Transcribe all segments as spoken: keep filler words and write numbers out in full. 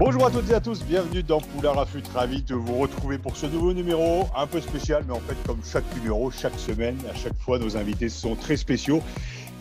Bonjour à toutes et à tous, bienvenue dans Poula Raffut, ravi de vous retrouver pour ce nouveau numéro un peu spécial, mais en fait comme chaque numéro, chaque semaine, à chaque fois nos invités sont très spéciaux.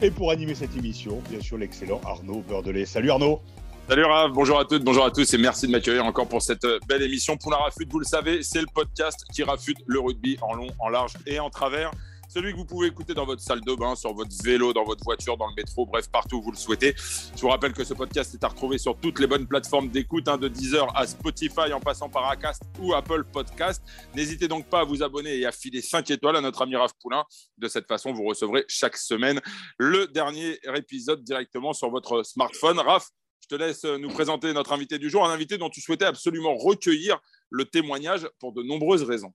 Et pour animer cette émission, bien sûr l'excellent Arnaud Beurdelet. Salut Arnaud. Salut Raph, bonjour à toutes, bonjour à tous et merci de m'accueillir encore pour cette belle émission. Poula Raffut, vous le savez, c'est le podcast qui raffute le rugby en long, en large et en travers. Celui que vous pouvez écouter dans votre salle de bain, sur votre vélo, dans votre voiture, dans le métro, bref, partout où vous le souhaitez. Je vous rappelle que ce podcast est à retrouver sur toutes les bonnes plateformes d'écoute, hein, de Deezer à Spotify, en passant par Acast ou Apple Podcasts. N'hésitez donc pas à vous abonner et à filer cinq étoiles à notre ami Raph Poulain. De cette façon, vous recevrez chaque semaine le dernier épisode directement sur votre smartphone. Raph, je te laisse nous présenter notre invité du jour, un invité dont tu souhaitais absolument recueillir le témoignage pour de nombreuses raisons.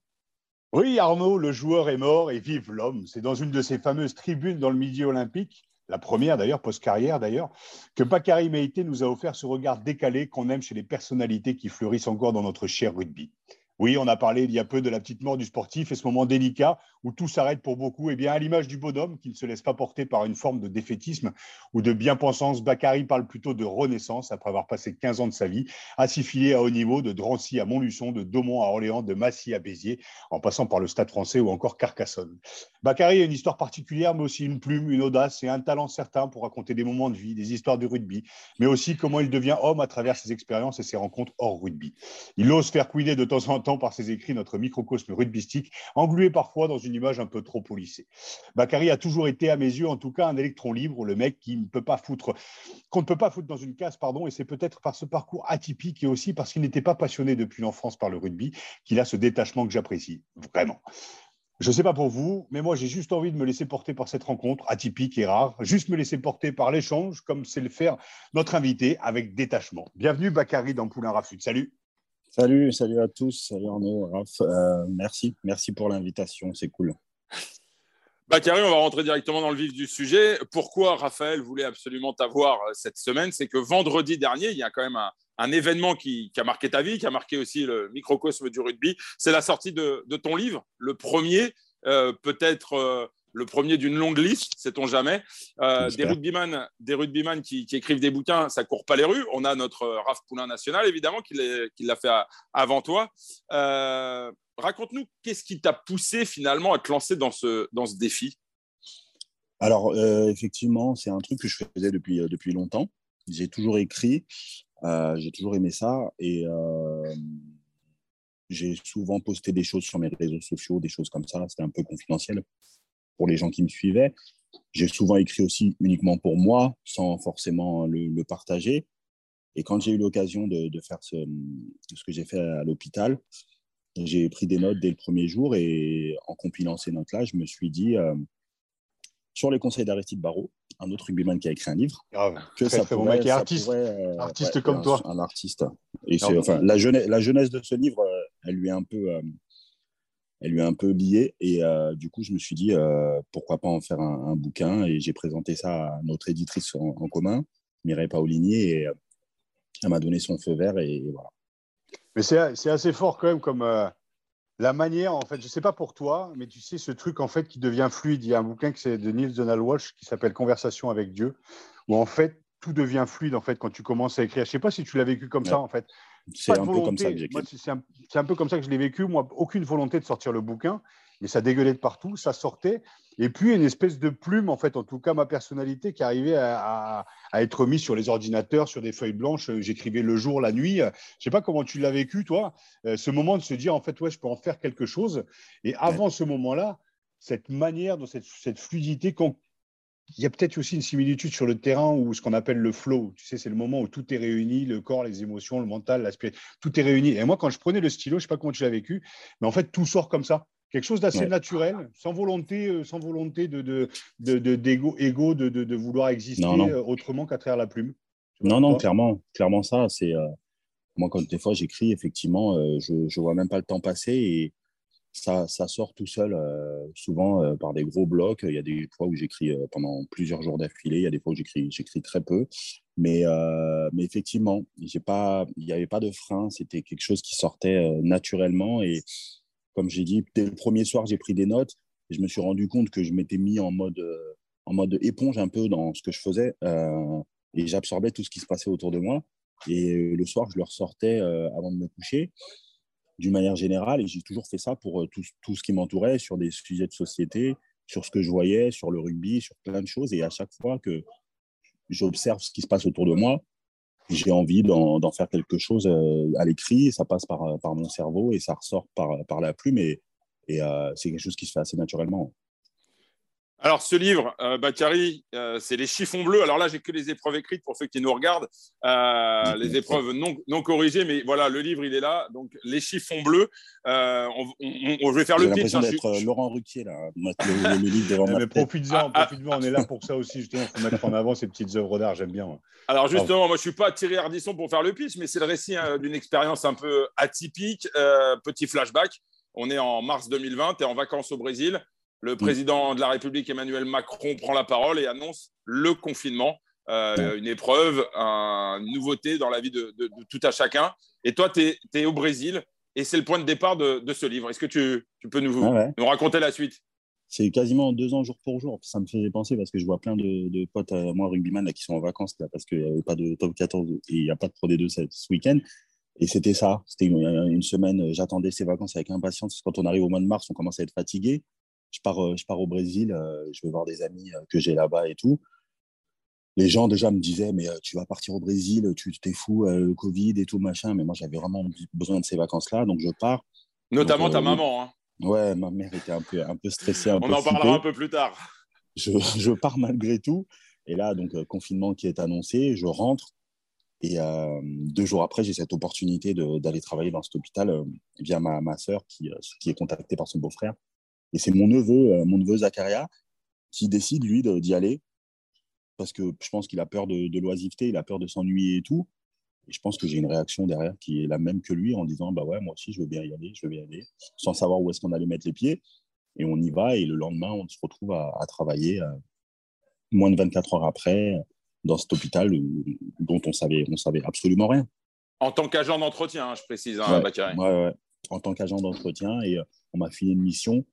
Oui, Arnaud, le joueur est mort et vive l'homme. C'est dans une de ces fameuses tribunes dans le Midi Olympique, la première d'ailleurs, post-carrière d'ailleurs, que Bakary Meïté nous a offert ce regard décalé qu'on aime chez les personnalités qui fleurissent encore dans notre cher rugby. Oui, on a parlé il y a peu de la petite mort du sportif et ce moment délicat où tout s'arrête pour beaucoup. Eh bien, à l'image du bonhomme qui ne se laisse pas porter par une forme de défaitisme ou de bien-pensance, Bakary parle plutôt de renaissance après avoir passé quinze ans de sa vie à s'y filer à haut niveau, de Drancy à Montluçon, de Daumont à Orléans, de Massy à Béziers, en passant par le Stade Français ou encore Carcassonne. Bakary a une histoire particulière, mais aussi une plume, une audace et un talent certain pour raconter des moments de vie, des histoires du rugby, mais aussi comment il devient homme à travers ses expériences et ses rencontres hors rugby. Il ose faire couiner de temps en temps par ses écrits notre microcosme rugbystique, englué parfois dans une image un peu trop polissée. Bakary a toujours été, à mes yeux, en tout cas, un électron libre, le mec qui ne peut pas foutre, qu'on ne peut pas foutre dans une case, pardon, et c'est peut-être par ce parcours atypique et aussi parce qu'il n'était pas passionné depuis l'enfance par le rugby qu'il a ce détachement que j'apprécie, vraiment. Je ne sais pas pour vous, mais moi j'ai juste envie de me laisser porter par cette rencontre atypique et rare, juste me laisser porter par l'échange, comme sait le faire notre invité, avec détachement. Bienvenue Bakary dans Poulain Raffut, salut. Salut, salut à tous, salut Arnaud, Raph, euh, merci, merci pour l'invitation, c'est cool. Bakary, on va rentrer directement dans le vif du sujet. Pourquoi Raphaël voulait absolument t'avoir cette semaine ? C'est que vendredi dernier, il y a quand même un, un événement qui, qui a marqué ta vie, qui a marqué aussi le microcosme du rugby, c'est la sortie de, de ton livre, le premier, euh, peut-être… Euh, le premier d'une longue liste, sait-on jamais. Euh, des rugbyman, des rugbyman qui, qui écrivent des bouquins, ça ne court pas les rues. On a notre Raph Poulain national, évidemment, qui, qui l'a fait à, avant toi. Euh, raconte-nous, qu'est-ce qui t'a poussé finalement à te lancer dans ce, dans ce défi ? Alors, euh, effectivement, c'est un truc que je faisais depuis, euh, depuis longtemps. J'ai toujours écrit, euh, j'ai toujours aimé ça et… Euh, j'ai souvent posté des choses sur mes réseaux sociaux, des choses comme ça, c'était un peu confidentiel pour les gens qui me suivaient. J'ai souvent écrit aussi uniquement pour moi, sans forcément le, le partager. Et quand j'ai eu l'occasion de, de faire ce, ce que j'ai fait à l'hôpital, j'ai pris des notes dès le premier jour et en compilant ces notes-là, je me suis dit, euh, sur les conseils d'Aristide Barrault, un autre rugbyman qui a écrit un livre, ah ouais, que très, ça très pourrait… Bon mec, ça artiste, pourrait, euh, artiste ouais, comme un, toi. Un artiste. Et c'est, enfin, la, jeunesse, la jeunesse de ce livre, elle lui est un peu… Euh, Elle lui a un peu lié et euh, du coup, je me suis dit euh, pourquoi pas en faire un, un bouquin et j'ai présenté ça à notre éditrice en, en commun, Mireille Paulinier, et euh, elle m'a donné son feu vert et, et voilà. Mais c'est, c'est assez fort quand même comme euh, la manière, en fait, je ne sais pas pour toi, mais tu sais ce truc en fait qui devient fluide. Il y a un bouquin qui c'est de Neale Donald Walsch qui s'appelle « Conversation avec Dieu » où en fait, tout devient fluide en fait quand tu commences à écrire. Je ne sais pas si tu l'as vécu comme ouais. ça en fait. C'est un, peu comme ça que moi, c'est, un, c'est un peu comme ça que je l'ai vécu. Moi, aucune volonté de sortir le bouquin, mais ça dégueulait de partout, ça sortait. Et puis, une espèce de plume, en fait, en tout cas, ma personnalité qui arrivait à, à, à être mise sur les ordinateurs, sur des feuilles blanches. J'écrivais le jour, la nuit. Je ne sais pas comment tu l'as vécu, toi, ce moment de se dire, en fait, ouais, je peux en faire quelque chose. Et avant ouais. ce moment-là, cette manière, cette, cette fluidité qu'on… Il y a peut-être aussi une similitude sur le terrain ou ce qu'on appelle le flow. Tu sais, c'est le moment où tout est réuni, le corps, les émotions, le mental, la spiritualité, tout est réuni. Et moi, quand je prenais le stylo, je ne sais pas comment tu l'as vécu, mais en fait, tout sort comme ça. Quelque chose d'assez ouais. naturel, sans volonté, sans volonté de, de, de, de, d'égo, égo de, de, de vouloir exister non, non. autrement qu'à travers la plume. Non, non, clairement, clairement ça. C'est, euh, moi, quand des fois j'écris, effectivement, euh, je ne vois même pas le temps passer et ça, ça sort tout seul, euh, souvent euh, par des gros blocs. Il y a des fois où j'écris euh, pendant plusieurs jours d'affilée, il y a des fois où j'écris, j'écris très peu. Mais, euh, mais effectivement, j'ai pas, il n'y avait pas de frein, c'était quelque chose qui sortait euh, naturellement et comme j'ai dit, dès le premier soir, j'ai pris des notes et je me suis rendu compte que je m'étais mis en mode, euh, en mode éponge un peu dans ce que je faisais euh, et j'absorbais tout ce qui se passait autour de moi. Et euh, le soir, je le ressortais euh, avant de me coucher d'une manière générale et j'ai toujours fait ça pour euh, tout, tout ce qui m'entourait sur des sujets de société, sur ce que je voyais, sur le rugby, sur plein de choses. Et à chaque fois que j'observe ce qui se passe autour de moi, j'ai envie d'en, d'en faire quelque chose à l'écrit, ça passe par, par mon cerveau et ça ressort par, par la plume et, et euh, c'est quelque chose qui se fait assez naturellement. Alors ce livre, euh, Bakary, euh, c'est Les Chiffons Bleus. Alors là, j'ai que les épreuves écrites pour ceux qui nous regardent, euh, les épreuves non, non corrigées, mais voilà, le livre, il est là. Donc Les Chiffons Bleus, euh, on, on, on, je vais faire j'ai le pitch. J'ai l'impression hein, d'être je... Laurent Ruquier, là, le, le livre devant ma tête. Profite-en, ah, profite-en, ah, on est là pour ça aussi, justement, pour mettre en avant ces petites œuvres d'art, j'aime bien. Moi. Alors justement, ah, moi, je ne suis pas Thierry Ardisson pour faire le pitch, mais c'est le récit hein, d'une expérience un peu atypique. Euh, petit flashback, on est en mars deux mille vingt, tu es en vacances au Brésil. Le président de la République, Emmanuel Macron, prend la parole et annonce le confinement, euh, une épreuve, un, une nouveauté dans la vie de, de, de tout à chacun. Et toi, tu es au Brésil et c'est le point de départ de, de ce livre. Est-ce que tu, tu peux nous, ah ouais. nous raconter la suite ? C'est quasiment deux ans jour pour jour. Ça me faisait penser parce que je vois plein de, de potes, euh, moi, rugbyman, là, qui sont en vacances là, parce qu'il n'y avait pas de Top quatorze et il n'y a pas de Pro D deux ce, ce week-end. Et c'était ça. C'était une, une semaine, j'attendais ces vacances avec impatience. Quand on arrive au mois de mars, on commence à être fatigué. Je pars, je pars au Brésil, je vais voir des amis que j'ai là-bas et tout. Les gens déjà me disaient, mais tu vas partir au Brésil, tu t'es fou, le Covid et tout, machin. Mais moi, j'avais vraiment besoin de ces vacances-là, donc je pars. Notamment donc, ta euh, maman. Hein. Ouais, ma mère était un peu, un peu stressée. Un On peu en parlera flippée. Un peu plus tard. Je, je pars malgré tout. Et là, donc, confinement qui est annoncé, je rentre. Et euh, deux jours après, j'ai cette opportunité de, d'aller travailler dans cet hôpital euh, via ma, ma sœur qui, qui est contactée par son beau-frère. Et c'est mon neveu, euh, mon neveu Zakaria, qui décide, lui, de, d'y aller. Parce que je pense qu'il a peur de, de l'oisiveté, il a peur de s'ennuyer et tout. Et je pense que j'ai une réaction derrière qui est la même que lui en disant, bah ouais, moi aussi, je veux bien y aller, je veux bien y aller, sans savoir où est-ce qu'on allait mettre les pieds. Et on y va et le lendemain, on se retrouve à, à travailler euh, moins de vingt-quatre heures après dans cet hôpital où, dont on savait, on savait absolument rien. En tant qu'agent d'entretien, hein, je précise, hein, ouais, Bakary. Ouais, ouais, en tant qu'agent d'entretien et euh, on m'a filé une mission.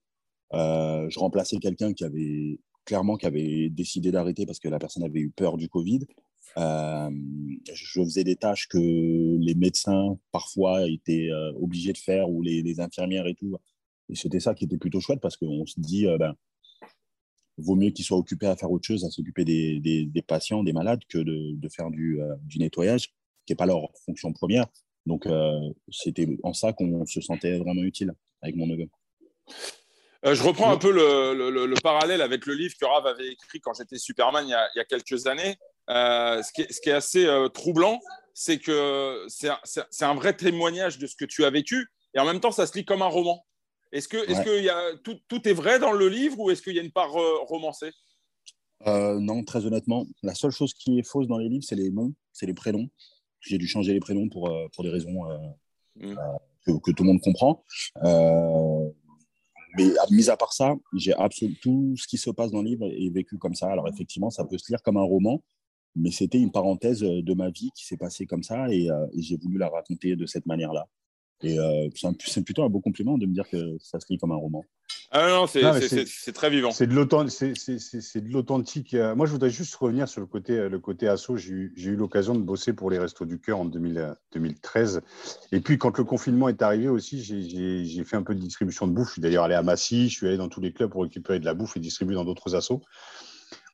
Euh, je remplaçais quelqu'un qui avait clairement qui avait décidé d'arrêter parce que la personne avait eu peur du Covid. Euh, je faisais des tâches que les médecins parfois étaient euh, obligés de faire ou les, les infirmières et tout. Et c'était ça qui était plutôt chouette parce qu'on se dit euh, ben, vaut mieux qu'ils soient occupés à faire autre chose, à s'occuper des, des, des patients, des malades que de, de faire du, euh, du nettoyage qui n'est pas leur fonction première. Donc euh, c'était en ça qu'on se sentait vraiment utile avec mon neveu. Euh, je reprends un peu le, le, le parallèle avec le livre que Rav avait écrit quand j'étais Superman il y a, il y a quelques années. Euh, ce, qui est, ce qui est assez euh, troublant, c'est que c'est un, c'est un vrai témoignage de ce que tu as vécu et en même temps, ça se lit comme un roman. Est-ce que, ouais. est-ce que y a, tout, tout est vrai dans le livre ou est-ce qu'il y a une part euh, romancée ? euh, Non, très honnêtement. La seule chose qui est fausse dans les livres, c'est les noms, c'est les prénoms. J'ai dû changer les prénoms pour, euh, pour des raisons euh, mmh. euh, que, que tout le monde comprend. Euh, Mais mis à part ça, j'ai absolument tout ce qui se passe dans le livre est vécu comme ça. Alors effectivement, ça peut se lire comme un roman, mais c'était une parenthèse de ma vie qui s'est passée comme ça et, euh, et j'ai voulu la raconter de cette manière-là. Et euh, c'est, un, c'est plutôt un beau compliment de me dire que ça se lit comme un roman. Ah non, c'est, non c'est, c'est, c'est, c'est très vivant. C'est de, l'authent- c'est, c'est, c'est, c'est de l'authentique. Moi, je voudrais juste revenir sur le côté, le côté asso. J'ai eu, j'ai eu l'occasion de bosser pour les Restos du Cœur en deux mille treize. Et puis, quand le confinement est arrivé aussi, j'ai, j'ai, j'ai fait un peu de distribution de bouffe. Je suis d'ailleurs allé à Massy, je suis allé dans tous les clubs pour récupérer de la bouffe et distribuer dans d'autres assos.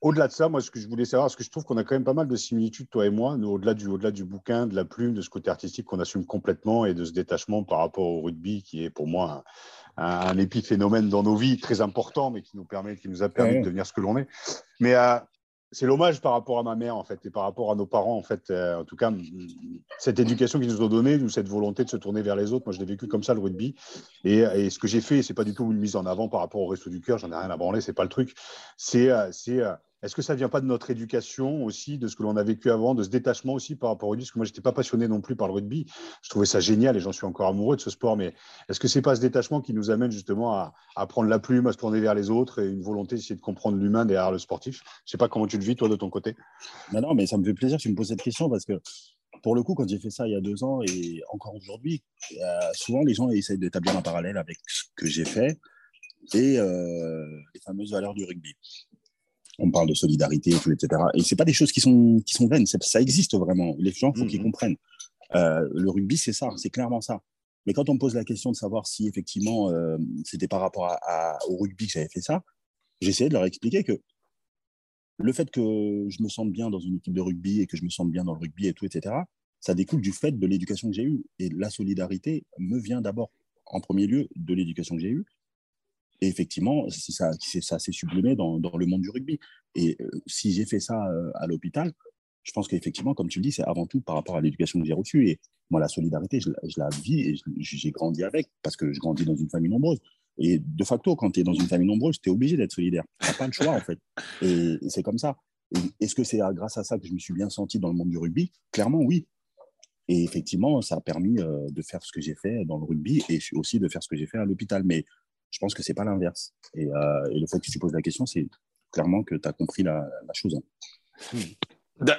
Au-delà de ça, moi, ce que je voulais savoir, parce que je trouve qu'on a quand même pas mal de similitudes, toi et moi, nous, au-delà du, au-delà du bouquin, de la plume, de ce côté artistique qu'on assume complètement et de ce détachement par rapport au rugby, qui est pour moi un, un épiphénomène dans nos vies, très important, mais qui nous, permet, qui nous a permis ouais. de devenir ce que l'on est. Mais euh, c'est l'hommage par rapport à ma mère, en fait, et par rapport à nos parents, en fait. Euh, en tout cas, cette éducation qu'ils nous ont donnée, ou cette volonté de se tourner vers les autres, moi, je l'ai vécu comme ça, le rugby. Et, et ce que j'ai fait, c'est pas du tout une mise en avant par rapport au Resto du Cœur, j'en ai rien à branler, c'est pas le truc. C'est, c'est, est-ce que ça vient pas de notre éducation aussi, de ce que l'on a vécu avant, de ce détachement aussi par rapport au rugby? Parce que moi, j'étais pas passionné non plus par le rugby. Je trouvais ça génial et j'en suis encore amoureux de ce sport. Mais est-ce que c'est pas ce détachement qui nous amène justement à, à prendre la plume, à se tourner vers les autres et une volonté d'essayer de comprendre l'humain derrière le sportif? Je sais pas comment tu le vis, toi, de ton côté. Non, non, mais ça me fait plaisir que tu me poses cette question parce que, pour le coup, quand j'ai fait ça il y a deux ans et encore aujourd'hui, euh, souvent les gens essayent d'établir un parallèle avec ce que j'ai fait et euh, les fameuses valeurs du rugby. On parle de solidarité, et cetera. Et c'est pas des choses qui sont qui sont vaines. Ça existe vraiment. Les gens, faut mmh. qu'ils comprennent. Euh, le rugby, c'est ça, c'est clairement ça. Mais quand on me pose la question de savoir si effectivement euh, c'était par rapport à, à, au rugby que j'avais fait ça, j'essayais de leur expliquer que le fait que je me sente bien dans une équipe de rugby et que je me sente bien dans le rugby et tout, et cetera, ça découle du fait de l'éducation que j'ai eue. Et la solidarité me vient d'abord, en premier lieu, de l'éducation que j'ai eue. Et effectivement, c'est ça, c'est, ça s'est sublimé dans, dans le monde du rugby. Et euh, si j'ai fait ça euh, à l'hôpital, je pense qu'effectivement, comme tu le dis, c'est avant tout par rapport à l'éducation que j'ai reçue. Et moi, la solidarité, je, je la vis et je, j'ai grandi avec, parce que je grandis dans une famille nombreuse. Et de facto, quand tu es dans une famille nombreuse, tu es obligé d'être solidaire. Tu n'as pas le choix, en fait. Et, et c'est comme ça. Et est-ce que c'est grâce à ça que je me suis bien senti dans le monde du rugby? Clairement, oui. Et effectivement, ça a permis euh, de faire ce que j'ai fait dans le rugby et aussi de faire ce que j'ai fait à l'hôpital. Mais je pense que ce n'est pas l'inverse. Et, euh, et le fait que tu poses la question, c'est clairement que tu as compris la, la chose. Mmh.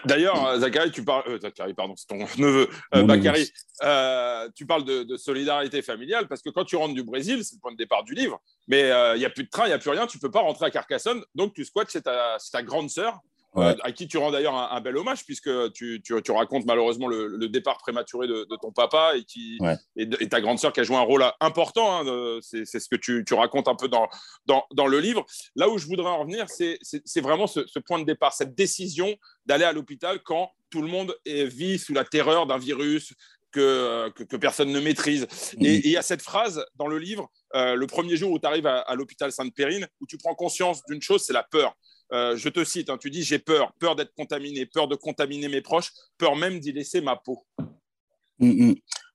D'ailleurs, Zachary, tu parles, euh, Zachary, pardon, c'est ton neveu, euh, Bakary, euh, tu parles de, de solidarité familiale parce que quand tu rentres du Brésil, c'est le point de départ du livre, mais il euh, n'y a plus de train, il n'y a plus rien, tu ne peux pas rentrer à Carcassonne, donc tu squattes chez ta, chez ta grande sœur, ouais. euh, à qui tu rends d'ailleurs un, un bel hommage puisque tu, tu, tu racontes malheureusement le, le départ prématuré de, de ton papa et, qui, ouais. et, de, et ta grande sœur qui a joué un rôle important, hein, de, c'est, c'est ce que tu, tu racontes un peu dans, dans, dans le livre. Là où je voudrais en revenir, c'est, c'est, c'est vraiment ce, ce point de départ, cette décision d'aller à l'hôpital quand tout le monde vit sous la terreur d'un virus que, que, que personne ne maîtrise. Et il y a cette phrase dans le livre, euh, le premier jour où tu arrives à, à l'hôpital Sainte-Périne, où tu prends conscience d'une chose, c'est la peur. Euh, je te cite, hein, tu dis « J'ai peur, peur d'être contaminé, peur de contaminer mes proches, peur même d'y laisser ma peau. »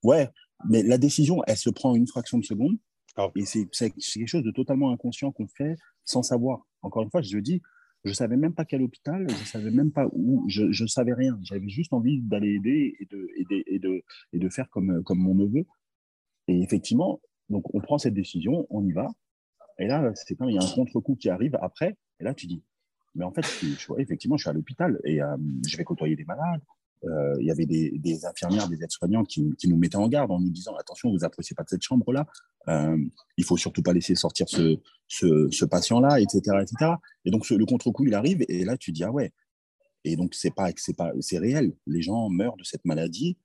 Ouais, mais la décision, elle se prend une fraction de seconde. Oh. Et c'est, c'est, c'est quelque chose de totalement inconscient qu'on fait sans savoir. Encore une fois, je le dis, je ne savais même pas quel hôpital, je ne savais même pas où, je ne savais rien. J'avais juste envie d'aller aider et de, et de, et de, et de faire comme, comme mon neveu. Et effectivement, donc on prend cette décision, on y va. Et là, c'est quand il y a un contre-coup qui arrive après. Et là, tu dis, mais en fait, je, je, effectivement, je suis à l'hôpital et euh, je vais côtoyer des malades. Euh, il y avait des, des infirmières, des aides-soignantes qui, qui nous mettaient en garde en nous disant « Attention, vous n'appréciez pas de cette chambre-là, euh, il ne faut surtout pas laisser sortir ce, ce, ce patient-là, et cetera et cetera » Et donc, ce, le contre-coup, il arrive et là, tu dis « Ah ouais !» Et donc, c'est, pas, c'est, pas, c'est réel. Les gens meurent de cette maladie.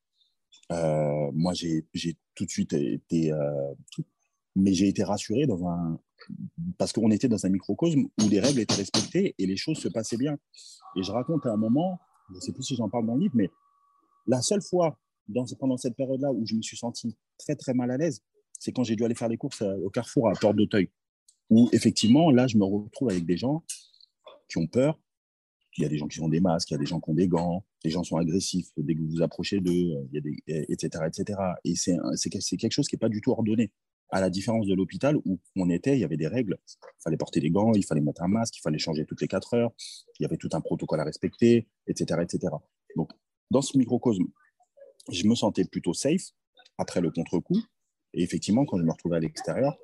Euh, moi, j'ai, j'ai tout de suite été… Euh, tout, mais j'ai été rassuré dans un… parce qu'on était dans un microcosme où les règles étaient respectées et les choses se passaient bien. Et je raconte à un moment… je ne sais plus si j'en parle dans le livre, mais la seule fois dans, pendant cette période-là où je me suis senti très, très mal à l'aise, c'est quand j'ai dû aller faire les courses au Carrefour à Porte d'Auteuil, où effectivement, là, je me retrouve avec des gens qui ont peur. Il y a des gens qui ont des masques, il y a des gens qui ont des gants, les gens sont agressifs dès que vous vous approchez d'eux, il y a des, et cetera, et cetera. Et c'est, c'est, c'est quelque chose qui n'est pas du tout ordonné. À la différence de l'hôpital où on était, il y avait des règles. Il fallait porter des gants, il fallait mettre un masque, il fallait changer toutes les quatre heures. Il y avait tout un protocole à respecter, et cetera, et cetera. Donc, dans ce microcosme, je me sentais plutôt safe après le contre-coup. Et effectivement, quand je me retrouvais à l'extérieur,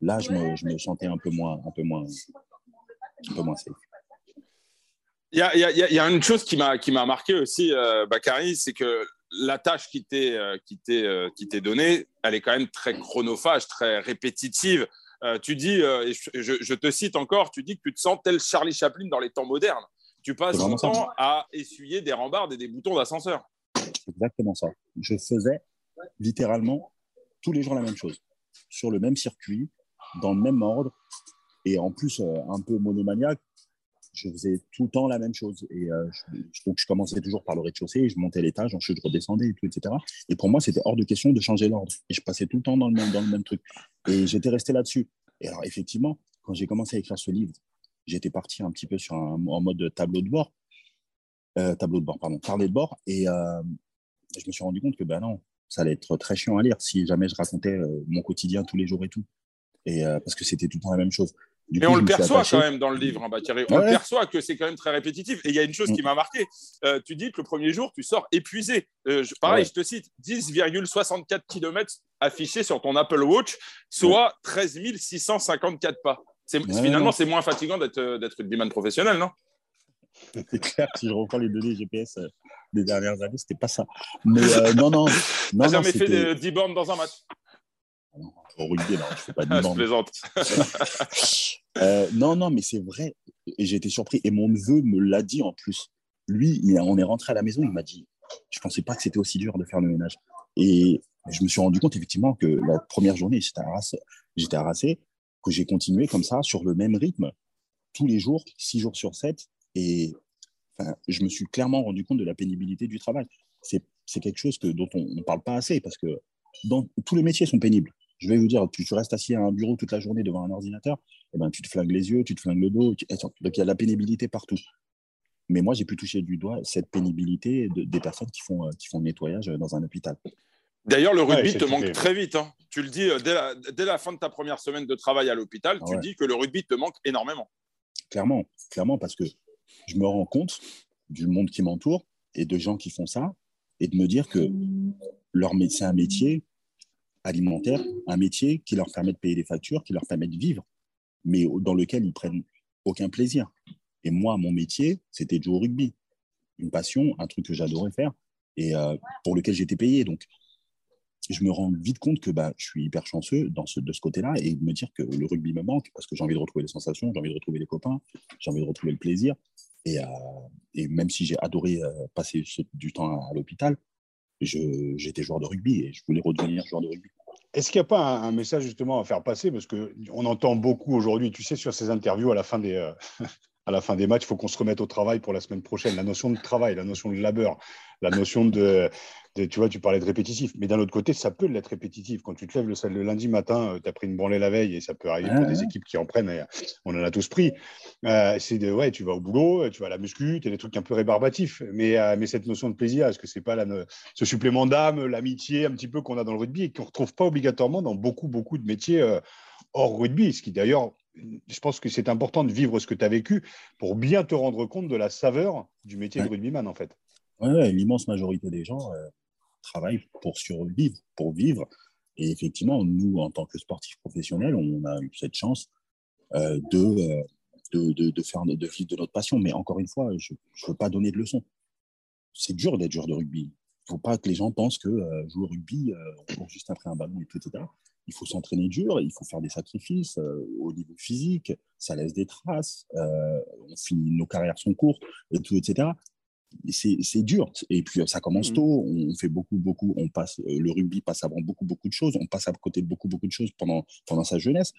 là, je me, je me sentais un peu moins, un peu moins, un peu moins safe. Il y a, y a, y a une chose qui m'a, qui m'a marqué aussi, euh, Bakary, c'est que la tâche qui t'est, qui t'est, qui t'est donnée, elle est quand même très chronophage, très répétitive. Euh, tu dis, euh, et je, je te cite encore, tu dis que tu te sens tel Charlie Chaplin dans les temps modernes. Tu passes ton temps ça. à essuyer des rambardes et des boutons d'ascenseur. C'est exactement ça. Je faisais littéralement tous les jours la même chose, sur le même circuit, dans le même ordre, et en plus euh, un peu monomaniaque. Je faisais tout le temps la même chose. Et, euh, je, donc, je commençais toujours par le rez-de-chaussée, je montais l'étage, ensuite je redescendais, et tout, et cetera. Et pour moi, c'était hors de question de changer l'ordre. Et je passais tout le temps dans le même, dans le même truc. Et j'étais resté là-dessus. Et alors, effectivement, quand j'ai commencé à écrire ce livre, j'étais parti un petit peu sur un, en mode tableau de bord, euh, tableau de bord, pardon, carnet de bord, et euh, je me suis rendu compte que ben non, ça allait être très chiant à lire si jamais je racontais euh, mon quotidien tous les jours et tout, et euh, parce que c'était tout le temps la même chose. Du mais coup, on le perçoit attaché. Quand même dans le livre, hein, Bakary. On ouais. le perçoit que c'est quand même très répétitif. Et il y a une chose qui m'a marqué. Euh, tu dis que le premier jour, tu sors épuisé. Euh, je, pareil, ouais. je te cite, dix virgule soixante-quatre kilomètres affichés sur ton Apple Watch, soit ouais. treize mille six cent cinquante-quatre pas. C'est, ouais, finalement, non. c'est moins fatigant d'être, d'être rugbyman professionnel, non ? C'est clair, si je reprends les données G P S euh, des dernières années, c'était pas ça. Mais euh, non, non. Tu n'as jamais fait des, dix bornes dans un match ? Au rugby, non, je fais pas de demande. Je plaisante. euh, non, non, mais c'est vrai. J'ai été surpris. Et mon neveu me l'a dit en plus. Lui, il, on est rentré à la maison, il m'a dit « Je ne pensais pas que c'était aussi dur de faire le ménage. » Et je me suis rendu compte, effectivement, que la première journée, j'étais harassé, j'étais harassé, que j'ai continué comme ça, sur le même rythme, tous les jours, six jours sur sept. Et enfin, je me suis clairement rendu compte de la pénibilité du travail. C'est, c'est quelque chose que, dont on ne parle pas assez, parce que dans, tous les métiers sont pénibles. Je vais vous dire, tu, tu restes assis à un bureau toute la journée devant un ordinateur, et ben, tu te flingues les yeux, tu te flingues le dos. Tu... Donc, il y a de la pénibilité partout. Mais moi, j'ai pu toucher du doigt cette pénibilité de, des personnes qui font, qui font le nettoyage dans un hôpital. D'ailleurs, le rugby ouais, te manque très vite. Hein. Tu le dis, dès la, dès la fin de ta première semaine de travail à l'hôpital, ah ouais. tu dis que le rugby te manque énormément. Clairement, clairement, parce que je me rends compte du monde qui m'entoure et de gens qui font ça, et de me dire que leur métier, c'est un métier alimentaire, un métier qui leur permet de payer des factures, qui leur permet de vivre, mais dans lequel ils prennent aucun plaisir. Et moi, mon métier, c'était de jouer au rugby. Une passion, un truc que j'adorais faire et euh, pour lequel j'étais payé. Donc, je me rends vite compte que bah, je suis hyper chanceux dans ce, de ce côté-là et me dire que le rugby me manque parce que j'ai envie de retrouver les sensations, j'ai envie de retrouver les copains, j'ai envie de retrouver le plaisir. Et, euh, et même si j'ai adoré euh, passer ce, du temps à, à l'hôpital, Je, j'étais joueur de rugby et je voulais redevenir joueur de rugby. Est-ce qu'il n'y a pas un, un message justement à faire passer ? Parce qu'on entend beaucoup aujourd'hui, tu sais, sur ces interviews à la fin des, euh, à la fin des matchs, il faut qu'on se remette au travail pour la semaine prochaine. La notion de travail, la notion de labeur, la notion de… de tu vois, tu parlais de répétitif, mais d'un autre côté, ça peut l'être répétitif. Quand tu te lèves le, le lundi matin, tu as pris une branlée la veille et ça peut arriver ah, pour ouais. des équipes qui en prennent. Et on en a tous pris. Euh, c'est de, ouais, tu vas au boulot, tu vas à la muscu, tu as des trucs un peu rébarbatifs. Mais, euh, mais cette notion de plaisir, est-ce que c'est pas la, ce supplément d'âme, l'amitié un petit peu qu'on a dans le rugby et qu'on ne retrouve pas obligatoirement dans beaucoup, beaucoup de métiers euh, hors rugby, ce qui d'ailleurs… Je pense que c'est important de vivre ce que tu as vécu pour bien te rendre compte de la saveur du métier ouais. de rugbyman, en fait. Oui, ouais, l'immense majorité des gens euh, travaillent pour survivre, pour vivre. Et effectivement, nous, en tant que sportifs professionnels, on a eu cette chance euh, de, euh, de, de, de, faire, de vivre de notre passion. Mais encore une fois, je ne veux pas donner de leçons. C'est dur d'être joueur de rugby. Il ne faut pas que les gens pensent que euh, jouer au rugby, euh, on court juste après un ballon, et tout, et cetera. Il faut s'entraîner dur, il faut faire des sacrifices euh, au niveau physique, ça laisse des traces, euh, on finit, nos carrières sont courtes, et tout, et cetera. Et c'est, c'est dur. Et puis, ça commence mmh. tôt, on fait beaucoup, beaucoup, on passe, euh, le rugby passe avant beaucoup, beaucoup de choses, on passe à côté de beaucoup, beaucoup de choses pendant, pendant sa jeunesse.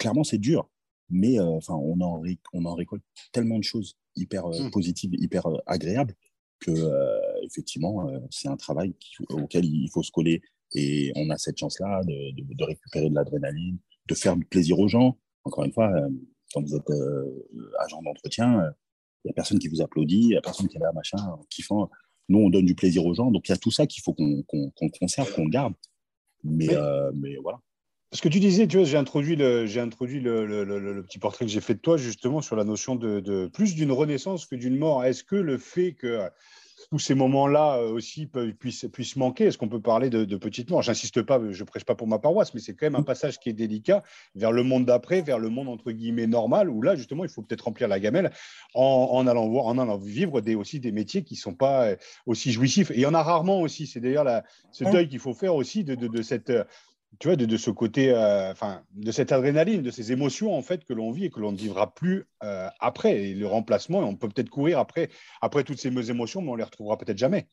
Clairement, c'est dur, mais euh, on, en ré- on en récolte tellement de choses hyper euh, mmh. positives, hyper euh, agréables, que, euh, effectivement, euh, c'est un travail qui, auquel il faut se coller. Et on a cette chance-là de, de, de récupérer de l'adrénaline, de faire du plaisir aux gens. Encore une fois, euh, quand vous êtes euh, agent d'entretien, il euh, n'y a personne qui vous applaudit, il n'y a personne qui est là, machin, kiffant. Nous, on donne du plaisir aux gens. Donc, il y a tout ça qu'il faut qu'on, qu'on, qu'on conserve, qu'on garde. Mais, mais, euh, mais voilà. Parce que tu disais, tu vois, j'ai introduit, le, j'ai introduit le, le, le, le petit portrait que j'ai fait de toi, justement, sur la notion de, de plus d'une renaissance que d'une mort. Est-ce que le fait que… tous ces moments-là aussi puissent, puissent manquer. Est-ce qu'on peut parler de, de petites morts ? J'insiste pas, je ne prêche pas pour ma paroisse, mais c'est quand même un passage qui est délicat vers le monde d'après, vers le monde entre guillemets normal, où là, justement, il faut peut-être remplir la gamelle en, en, allant, voir, en allant vivre des, aussi des métiers qui ne sont pas aussi jouissifs. Et il y en a rarement aussi. C'est d'ailleurs la, ce deuil qu'il faut faire aussi de, de, de cette… Tu vois, de, de ce côté, euh, enfin, de cette adrénaline, de ces émotions en fait que l'on vit et que l'on ne vivra plus euh, après. Et le remplacement, on peut peut-être courir après, après toutes ces émotions, mais on les retrouvera peut-être jamais.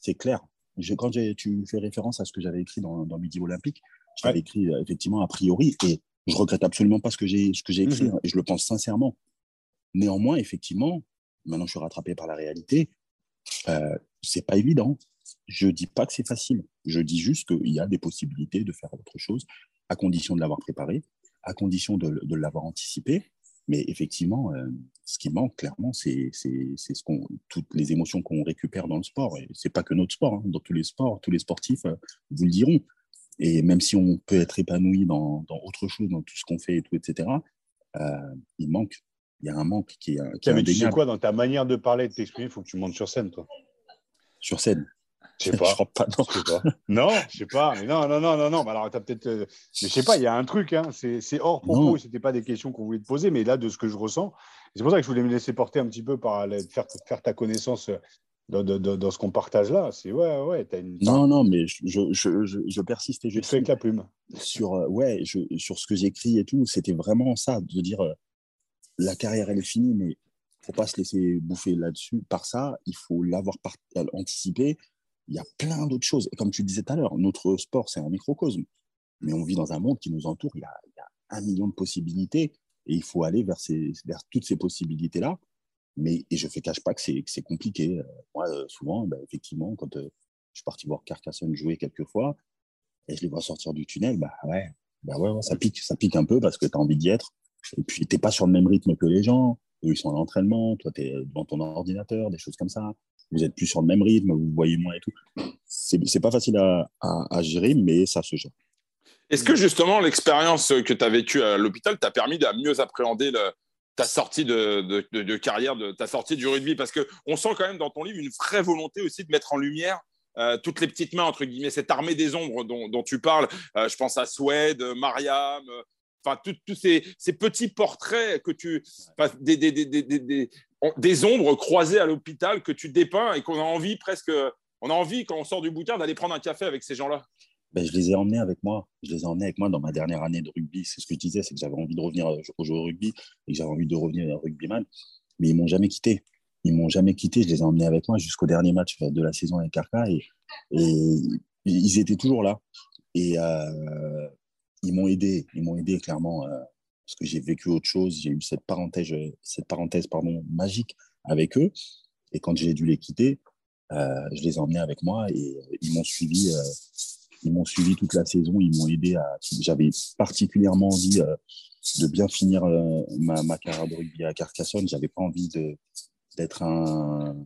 C'est clair. Je, quand j'ai, tu fais référence à ce que j'avais écrit dans, dans Midi Olympique, je l'avais ouais. écrit effectivement a priori, et je regrette absolument pas ce que j'ai, ce que j'ai écrit, mmh. et je le pense sincèrement. Néanmoins, effectivement, maintenant je suis rattrapé par la réalité. Euh, c'est pas évident. Je ne dis pas que c'est facile, je dis juste qu'il y a des possibilités de faire autre chose, à condition de l'avoir préparé, à condition de, de l'avoir anticipé, Mais effectivement, euh, ce qui manque clairement, c'est, c'est, c'est ce qu'on, toutes les émotions qu'on récupère dans le sport. Et ce n'est pas que notre sport, hein. Dans tous les sports, tous les sportifs euh, vous le diront. Et même si on peut être épanoui dans, dans autre chose, dans tout ce qu'on fait, et tout, et cetera, euh, il manque. Il y a un manque qui est indéniable. Okay, mais tu sais quoi, dans ta manière de parler et de t'exprimer, il faut que tu montes sur scène, toi. Sur scène Je sais pas. Je crois pas, non. Je sais pas. Non, je sais pas. Mais non, non, non, non, non. Alors, t'as peut-être. Mais je sais pas. Il y a un truc. Hein. C'est, c'est hors propos. C'était pas des questions qu'on voulait te poser, mais là, de ce que je ressens, c'est pour ça que je voulais me laisser porter un petit peu par la... faire, faire ta connaissance dans, dans, dans ce qu'on partage là. C'est ouais, ouais. T'as une. Non, non, mais je, je, je, je persiste et je. Tu fais avec la plume. Sur euh, ouais, je, sur ce que j'écris et tout, c'était vraiment ça, de dire euh, la carrière elle est finie, mais faut pas se laisser bouffer là-dessus par ça. Il faut l'avoir part... anticipé. Il y a plein d'autres choses. Et comme tu le disais tout à l'heure, notre sport, c'est un microcosme. Mais on vit dans un monde qui nous entoure. Il y a, il y a un million de possibilités et il faut aller vers, ces, vers toutes ces possibilités-là. Mais, et je ne cache pas que c'est, que c'est compliqué. Euh, moi, euh, souvent, bah, effectivement, quand euh, je suis parti voir Carcassonne jouer quelques fois et je les vois sortir du tunnel, bah, ouais, bah ouais, ouais, ça pique, ça pique un peu parce que tu as envie d'y être. Et puis, tu n'es pas sur le même rythme que les gens. Eux, ils sont à l'entraînement. Toi, tu es devant ton ordinateur, des choses comme ça. Vous êtes plus sur le même rythme, vous voyez moins et tout. C'est, c'est pas facile à, à, à gérer, mais ça se gère. Est-ce que justement l'expérience que tu as vécue à l'hôpital t'a permis de mieux appréhender le, ta sortie de, de, de, de carrière, de, ta sortie du rugby? Parce qu'on sent quand même dans ton livre une vraie volonté aussi de mettre en lumière euh, toutes les petites mains, entre guillemets, cette armée des ombres dont, dont tu parles. Euh, je pense à Suède, Mariam... Euh, Enfin, tous ces, ces petits portraits que tu, enfin, des, des, des, des, des, des ombres croisées à l'hôpital que tu dépeins et qu'on a envie presque, on a envie quand on sort du bouquin d'aller prendre un café avec ces gens-là. Ben, je les ai emmenés avec moi. Je les ai emmenés avec moi dans ma dernière année de rugby. C'est ce que je disais, c'est que j'avais envie de revenir au jeu au rugby et que j'avais envie de revenir rugbyman. Mais ils m'ont jamais quitté. Ils m'ont jamais quitté. Je les ai emmenés avec moi jusqu'au dernier match de la saison avec Carca et, et ils étaient toujours là. Et euh, Ils m'ont aidé, ils m'ont aidé clairement, euh, parce que j'ai vécu autre chose, j'ai eu cette parenthèse, cette parenthèse pardon, magique avec eux. Et quand j'ai dû les quitter, euh, je les ai emmenés avec moi et ils m'ont suivi, euh, ils m'ont suivi toute la saison, ils m'ont aidé. À, j'avais particulièrement envie euh, de bien finir euh, ma, ma carrière de rugby à Carcassonne. J'avais pas envie de, d'être un,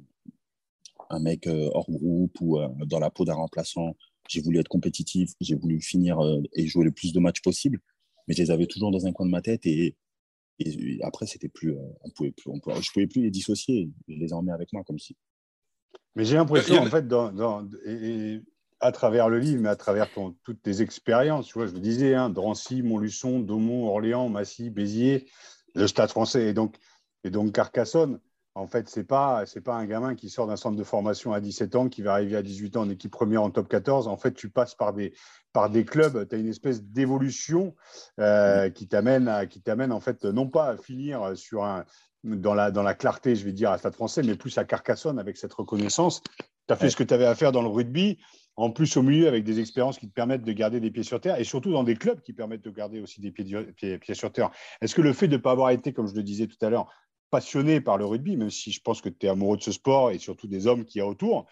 un mec euh, hors groupe ou euh, dans la peau d'un remplaçant. J'ai voulu être compétitif, j'ai voulu finir euh, et jouer le plus de matchs possible, mais je les avais toujours dans un coin de ma tête et, et, et après, c'était plus, euh, on pouvait plus, on pouvait, je ne pouvais plus les dissocier, je les emmenais avec moi comme si. Mais j'ai l'impression, en fait, dans, dans, et, et à travers le livre, mais à travers ton, toutes tes expériences, tu vois, je le disais, hein, Drancy, Montluçon, Daumont, Orléans, Massy, Béziers, le Stade Français et donc, et donc Carcassonne. En fait, ce n'est pas, c'est pas un gamin qui sort d'un centre de formation à dix-sept ans, qui va arriver à dix-huit ans en équipe première en top quatorze. En fait, tu passes par des, par des clubs, tu as une espèce d'évolution euh, qui t'amène, à, qui t'amène en fait, non pas à finir sur un, dans, la, dans la clarté, je vais dire, à Stade Français, mais plus à Carcassonne avec cette reconnaissance. Tu as fait ouais. ce que tu avais à faire dans le rugby, en plus au milieu avec des expériences qui te permettent de garder des pieds sur terre et surtout dans des clubs qui permettent de garder aussi des pieds, pieds, pieds sur terre. Est-ce que le fait de ne pas avoir été, comme je le disais tout à l'heure, passionné par le rugby, même si je pense que tu es amoureux de ce sport et surtout des hommes qu'il y a autour,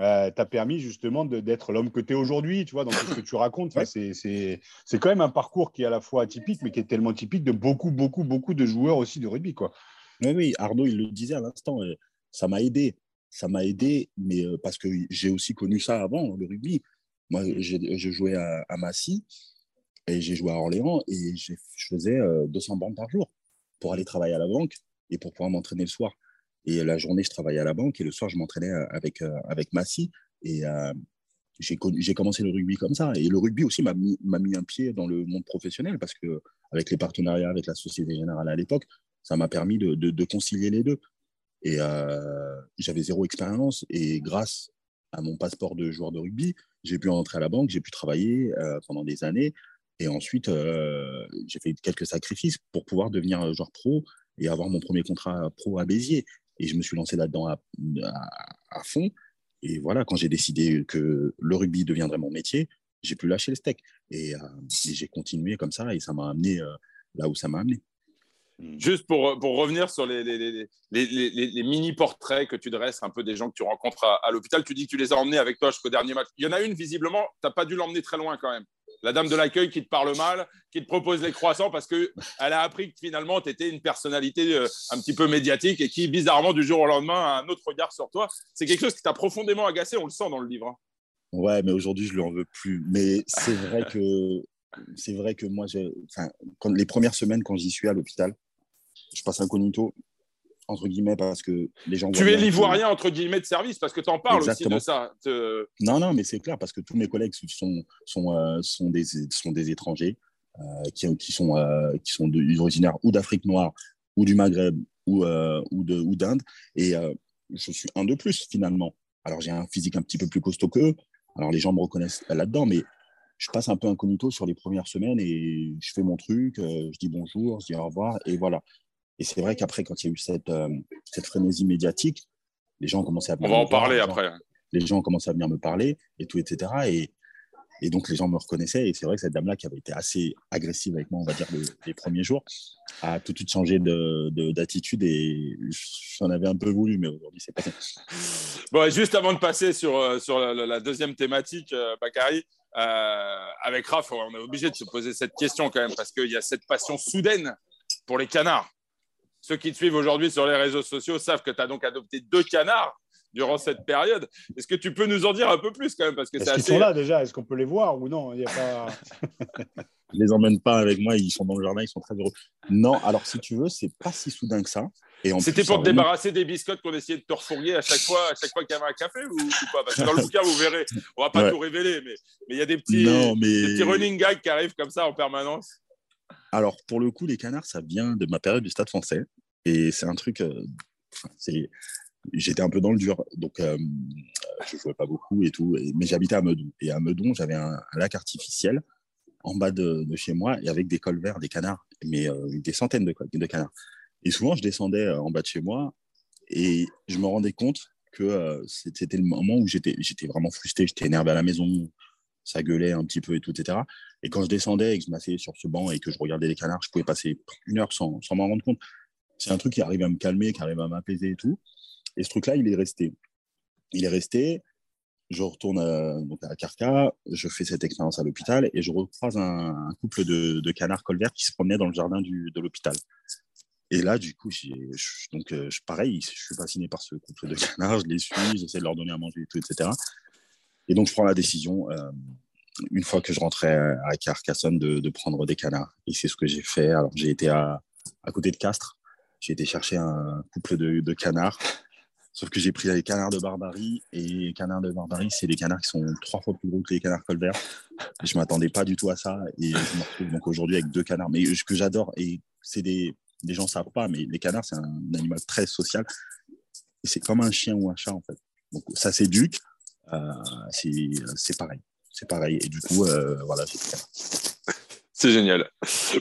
euh, t'as permis justement de, d'être l'homme que tu es aujourd'hui, tu vois, dans tout ce que tu racontes. Enfin, c'est, c'est, c'est quand même un parcours qui est à la fois atypique, mais qui est tellement typique de beaucoup, beaucoup, beaucoup de joueurs aussi de rugby, quoi. Oui, oui, Arnaud, il le disait à l'instant, euh, ça m'a aidé, ça m'a aidé, mais euh, parce que j'ai aussi connu ça avant, le rugby. Moi, j'ai, je jouais à, à Massy et j'ai joué à Orléans et j'ai, je faisais euh, deux cents bandes par jour pour aller travailler à la banque et pour pouvoir m'entraîner le soir. Et la journée, je travaillais à la banque, et le soir, je m'entraînais avec, euh, avec Massy. Et euh, j'ai, connu, j'ai commencé le rugby comme ça. Et le rugby aussi m'a mis, m'a mis un pied dans le monde professionnel, parce qu'avec les partenariats avec la Société Générale à l'époque, ça m'a permis de, de, de concilier les deux. Et euh, j'avais zéro expérience, et grâce à mon passeport de joueur de rugby, j'ai pu entrer à la banque, j'ai pu travailler euh, pendant des années. Et ensuite, euh, j'ai fait quelques sacrifices pour pouvoir devenir joueur pro, et avoir mon premier contrat pro à Béziers. Et je me suis lancé là-dedans à, à, à fond. Et voilà, quand j'ai décidé que le rugby deviendrait mon métier, j'ai pu lâcher le steak. Et, euh, et j'ai continué comme ça, et ça m'a amené euh, là où ça m'a amené. Juste pour, pour revenir sur les, les, les, les, les, les mini-portraits que tu dresses, un peu des gens que tu rencontres à, à l'hôpital, tu dis que tu les as emmenés avec toi jusqu'au dernier match. Il y en a une, visiblement, tu n'as pas dû l'emmener très loin quand même. la dame de l'accueil qui te parle mal, qui te propose les croissants parce qu'elle a appris que finalement, tu étais une personnalité euh, un petit peu médiatique et qui, bizarrement, du jour au lendemain, a un autre regard sur toi. C'est quelque chose qui t'a profondément agacé, on le sent dans le livre. Hein. Ouais, mais aujourd'hui, je ne lui en veux plus. Mais c'est vrai que, c'est vrai que moi, j'ai, quand, les premières semaines, quand j'y suis à l'hôpital, je passe incognito, entre guillemets, parce que les gens... Tu es l'Ivoirien, que... entre guillemets, de service, parce que tu en parles. Exactement. Aussi de ça. Te... Non, non, mais c'est clair, parce que tous mes collègues sont, sont, euh, sont, des, sont des étrangers euh, qui, qui sont, euh, qui sont originaires ou d'Afrique noire, ou du Maghreb, ou, euh, ou, de, ou d'Inde. Et euh, je suis un de plus, finalement. Alors, j'ai un physique un petit peu plus costaud qu'eux. Alors, les gens me reconnaissent là-dedans, mais je passe un peu incognito sur les premières semaines et je fais mon truc, euh, je dis bonjour, je dis au revoir, et voilà. Et c'est vrai qu'après, quand il y a eu cette, euh, cette frénésie médiatique, les gens ont commencé à venir... On va en parler voir, après. Les gens ont commencé à venir me parler, et tout, et cetera. Et, et donc, les gens me reconnaissaient. Et c'est vrai que cette dame-là, qui avait été assez agressive avec moi, on va dire, les, les premiers jours, a tout de suite changé de, de, d'attitude. Et j'en avais un peu voulu, mais aujourd'hui, c'est pas ça. Bon, juste avant de passer sur, sur la, la deuxième thématique, Bakary, euh, avec Raph, on est obligé de se poser cette question quand même, parce qu'il y a cette passion soudaine pour les canards. Ceux qui te suivent aujourd'hui sur les réseaux sociaux savent que tu as donc adopté deux canards durant cette période. Est-ce que tu peux nous en dire un peu plus quand même parce que Est-ce c'est qu'ils assez... sont là déjà ? Est-ce qu'on peut les voir ou non ? Il y a pas... Je ne les emmène pas avec moi, ils sont dans le jardin, ils sont très heureux. Non, alors si tu veux, ce n'est pas si soudain que ça. Et en C'était plus, pour te vraiment... débarrasser des biscottes qu'on essayait de te refourguer à chaque fois, à chaque fois qu'il y avait un café ou, ou pas ? Parce que dans le bouquin, vous verrez, on ne va pas ouais. tout révéler, mais il y a des petits, non, mais... des petits running gags qui arrivent comme ça en permanence. Alors, pour le coup, les canards, ça vient de ma période du Stade Français. Et c'est un truc... Euh, c'est... J'étais un peu dans le dur, donc euh, je ne jouais pas beaucoup et tout. Et, mais j'habitais à Meudon. Et à Meudon, j'avais un, un lac artificiel en bas de, de chez moi et avec des colverts, des canards, mais euh, des centaines de, de canards. Et souvent, je descendais en bas de chez moi et je me rendais compte que euh, c'était le moment où j'étais, j'étais vraiment frustré, j'étais énervé à la maison, ça gueulait un petit peu et tout, et cetera. Et quand je descendais et que je m'asseyais sur ce banc et que je regardais les canards, je pouvais passer une heure sans, sans m'en rendre compte. C'est un truc qui arrive à me calmer, qui arrive à m'apaiser et tout. Et ce truc-là, il est resté. Il est resté. Je retourne à, donc à Carcassonne, je fais cette expérience à l'hôpital et je recroise un, un couple de, de canards colverts qui se promenaient dans le jardin du, de l'hôpital. Et là, du coup, j'ai, je, donc, je, pareil, je suis fasciné par ce couple de canards, je les suis, j'essaie de leur donner à manger et tout, et cetera. Et donc, je prends la décision, euh, une fois que je rentrais à Carcassonne, de, de prendre des canards. Et c'est ce que j'ai fait. Alors, j'ai été à, à côté de Castres. J'ai été chercher un couple de, de canards. Sauf que j'ai pris les canards de Barbarie. Et les canards de Barbarie, c'est des canards qui sont trois fois plus gros que les canards colverts. Je ne m'attendais pas du tout à ça. Et je me retrouve donc aujourd'hui avec deux canards. Mais ce que j'adore, et c'est des, des gens ne savent pas, mais les canards, c'est un animal très social. Et c'est comme un chien ou un chat, en fait. Donc, ça s'éduque. Euh, c'est, c'est pareil, c'est pareil. Et du coup, euh, voilà. C'est génial.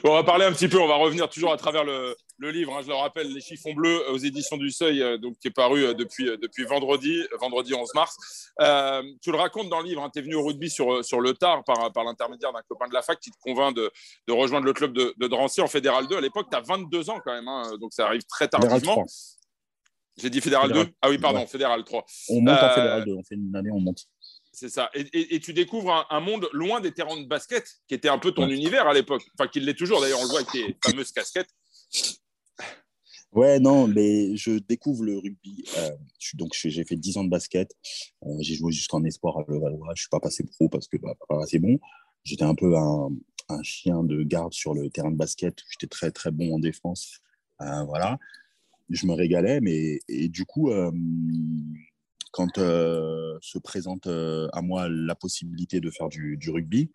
Bon, on va parler un petit peu, on va revenir toujours à travers le, le livre. Hein, je le rappelle, Les Chiffons Bleus aux éditions du Seuil, euh, donc, qui est paru euh, depuis, depuis vendredi, vendredi onze mars. Euh, tu le racontes dans le livre, hein, tu es venu au rugby sur, sur le tard par, par l'intermédiaire d'un copain de la fac qui te convainc de, de rejoindre le club de, de Drancy en Fédéral deux. À l'époque, tu as vingt-deux ans quand même, hein, donc ça arrive très tardivement. J'ai dit Fédéral, Fédéral deux ? Ah oui, pardon, ouais. Fédéral trois. On monte euh, en Fédéral deux, on fait une année, on monte. C'est ça. Et, et, et tu découvres un, un monde loin des terrains de basket, qui était un peu ton ouais. univers à l'époque. Enfin, qu'il l'est toujours, d'ailleurs, on le voit avec tes fameuses casquettes. Ouais, non, mais je découvre le rugby. Euh, je, donc, je, j'ai fait dix ans de basket. Euh, j'ai joué jusqu'en espoir à Levallois. Je ne suis pas passé pro parce que bah, pas assez bon. J'étais un peu un, un chien de garde sur le terrain de basket. J'étais très, très bon en défense. Euh, voilà. Je me régalais, mais et du coup, euh, quand euh, se présente euh, à moi la possibilité de faire du, du rugby,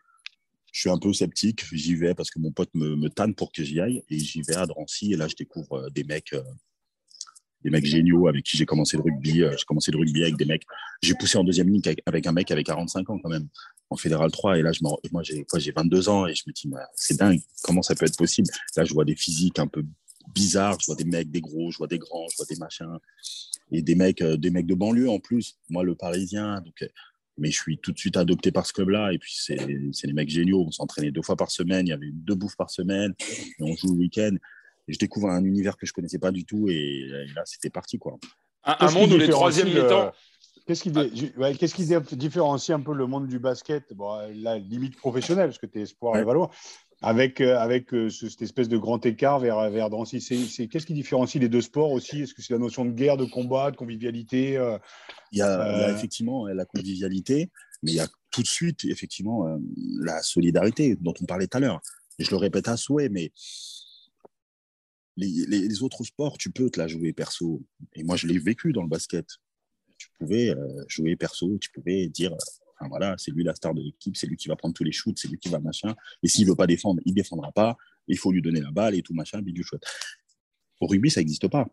je suis un peu sceptique. J'y vais parce que mon pote me, me tanne pour que j'y aille, et j'y vais à Drancy. Et là, je découvre des mecs, euh, des mecs géniaux avec qui j'ai commencé le rugby. J'ai commencé le rugby avec des mecs. J'ai poussé en deuxième ligue avec un mec avec quarante-cinq ans quand même en Fédéral trois. Et là, je me, moi, j'ai, quoi, j'ai vingt-deux ans et je me dis, bah, c'est dingue. Comment ça peut être possible ? Là, je vois des physiques un peu bizarre, je vois des mecs, des gros, je vois des grands, je vois des machins, et des mecs, euh, des mecs de banlieue en plus, moi le parisien, donc, euh, mais je suis tout de suite adopté par ce club-là, et puis c'est, c'est des mecs géniaux, on s'entraînait deux fois par semaine, il y avait deux bouffes par semaine, et on joue le week-end, et je découvre un univers que je ne connaissais pas du tout, et, et là c'était parti quoi. Un, un monde où les troisièmes mi-temps, Qu'est-ce qui, dé... ouais, qu'est-ce qui dé... différencie un peu le monde du basket, bon, la limite professionnelle, parce que tu es espoir ouais. et Valois, avec, euh, avec euh, ce, cette espèce de grand écart vers, vers Drancy, c'est, c'est... qu'est-ce qui différencie les deux sports aussi? Est-ce que c'est la notion de guerre, de combat, de convivialité? euh... il, y a, euh... il y a effectivement la convivialité, mais il y a tout de suite, effectivement, euh, la solidarité dont on parlait tout à l'heure. Et je le répète à souhait, mais les, les, les autres sports, tu peux te la jouer perso. Et moi, je l'ai vécu dans le basket. Tu pouvais euh, jouer perso, tu pouvais dire, euh, enfin voilà, c'est lui la star de l'équipe, c'est lui qui va prendre tous les shoots, c'est lui qui va machin. Et s'il ne veut pas défendre, il ne défendra pas. Il faut lui donner la balle et tout machin, bidule chouette. Au rugby, ça n'existe pas.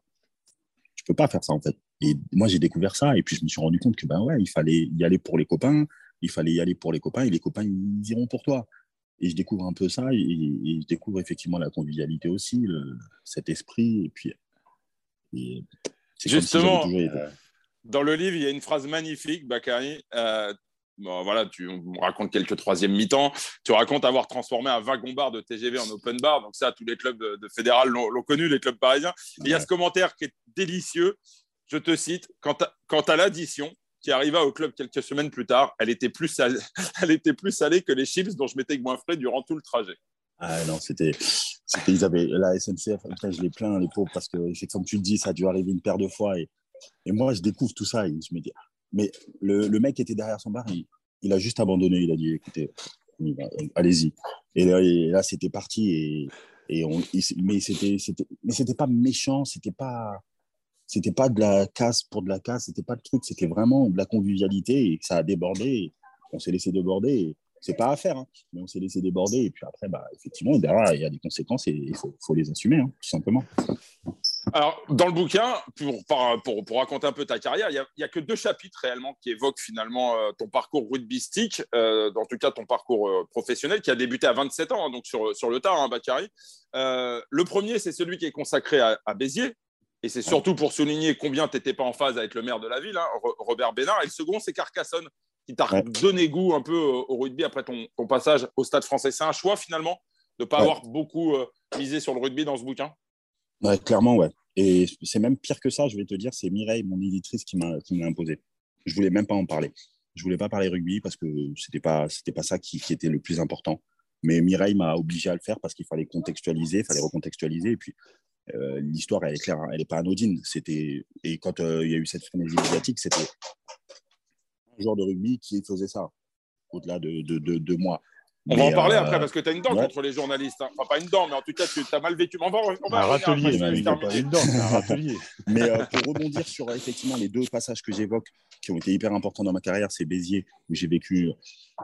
Tu ne peux pas faire ça, en fait. Et moi, j'ai découvert ça. Et puis, je me suis rendu compte que, ben ouais, il fallait y aller pour les copains. Il fallait y aller pour les copains. Et les copains, ils iront pour toi. Et je découvre un peu ça, et, et je découvre effectivement la convivialité aussi, le, cet esprit. Et puis, et c'est justement, comme si euh, dans le livre, il y a une phrase magnifique, Bakary. Euh, bon, voilà, tu on raconte quelques troisième mi-temps. Tu racontes avoir transformé un wagon bar de T G V en open bar. Donc ça, tous les clubs de, de fédéral l'ont, l'ont connu, les clubs parisiens. Et ouais. Il y a ce commentaire qui est délicieux. Je te cite, quant à, quant à l'addition, qui arriva au club quelques semaines plus tard, elle était plus salée, elle était plus salée que les chips dont je mettais moins frais durant tout le trajet. Ah non, c'était, c'était ils avaient, la S N C F, après je les plains, les pauvres, parce que c'est comme tu le dis, ça a dû arriver une paire de fois. Et, et moi, je découvre tout ça et je me dis, mais le, le mec était derrière son bar, il, il a juste abandonné, il a dit, écoutez, allez-y. Et là, et là c'était parti. Et, et on, mais, c'était, c'était, mais c'était pas méchant, c'était pas... C'était pas de la casse pour de la casse, c'était pas de truc, c'était vraiment de la convivialité et que ça a débordé. On s'est laissé déborder, c'est pas à faire, hein, mais on s'est laissé déborder. Et puis après, bah, effectivement, derrière, il y a des conséquences et il faut, faut les assumer, hein, tout simplement. Alors, dans le bouquin, pour, pour, pour raconter un peu ta carrière, il n'y a, a que deux chapitres réellement qui évoquent finalement euh, ton parcours rugbystique, euh, en tout cas ton parcours euh, professionnel, qui a débuté à vingt-sept ans, hein, donc sur, sur le tard, hein, Bakary. Euh, le premier, c'est celui qui est consacré à, à Béziers. Et c'est surtout pour souligner combien tu n'étais pas en phase avec le maire de la ville, hein, Robert Ménard. Et le second, c'est Carcassonne, qui t'a ouais. donné goût un peu au rugby après ton, ton passage au Stade Français. C'est un choix, finalement, de ne pas ouais. avoir beaucoup euh, misé sur le rugby dans ce bouquin. Ouais, clairement, ouais. Et c'est même pire que ça, je vais te dire, c'est Mireille, mon éditrice, qui m'a, qui me l'a imposé. Je ne voulais même pas en parler. Je ne voulais pas parler rugby parce que ce n'était pas, c'était pas ça qui, qui était le plus important. Mais Mireille m'a obligé à le faire parce qu'il fallait contextualiser, il fallait recontextualiser. Et puis... Euh, l'histoire, elle est claire, elle n'est pas anodine. C'était... Et quand il euh, y a eu cette frénésie médiatique, c'était un joueur de rugby qui faisait ça, au-delà de, de, de, de moi. On mais, va en parler euh... après, parce que tu as une dent ouais. contre les journalistes. Hein. Enfin, pas une dent, mais en tout cas, tu as mal vécu. On va, on va un râtelier, il n'a pas une dent, c'est un râtelier. Mais euh, pour rebondir sur effectivement les deux passages que j'évoque, qui ont été hyper importants dans ma carrière, c'est Béziers, où j'ai vécu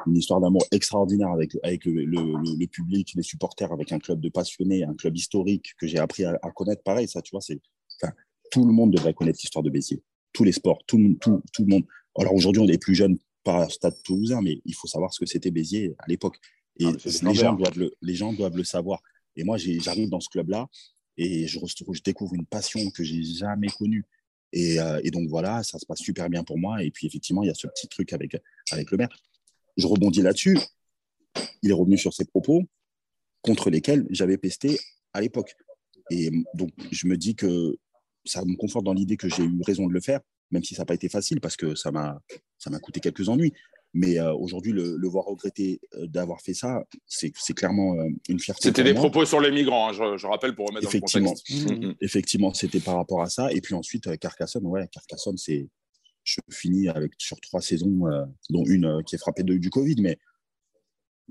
une histoire d'amour extraordinaire avec, avec le, le, le, le public, les supporters, avec un club de passionnés, un club historique que j'ai appris à, à connaître. Pareil, ça, tu vois, c'est, enfin, tout le monde devrait connaître l'histoire de Béziers. Tous les sports, tout, tout, tout le monde. Alors aujourd'hui, on est plus jeunes, pas Stade Toulousain, mais il faut savoir ce que c'était Béziers à l'époque. Et ah, les, gens doivent le, les gens doivent le savoir. Et moi, j'ai, j'arrive dans ce club-là et je, je découvre une passion que je n'ai jamais connue. Et, euh, et donc voilà, ça se passe super bien pour moi. Et puis effectivement, il y a ce petit truc avec, avec le maire. Je rebondis là-dessus. Il est revenu sur ses propos contre lesquels j'avais pesté à l'époque. Et donc, je me dis que ça me conforte dans l'idée que j'ai eu raison de le faire, même si ça n'a pas été facile parce que ça m'a, ça m'a coûté quelques ennuis. Mais euh, aujourd'hui, le, le voir regretter d'avoir fait ça, c'est, c'est clairement euh, une fierté. C'était des moi. propos sur les migrants, hein, je, je rappelle, pour remettre dans le contexte. Mmh. Effectivement, c'était par rapport à ça. Et puis ensuite, euh, Carcassonne, ouais, Carcassonne, c'est... je finis avec, sur trois saisons, euh, dont une euh, qui est frappée de, du Covid. Mais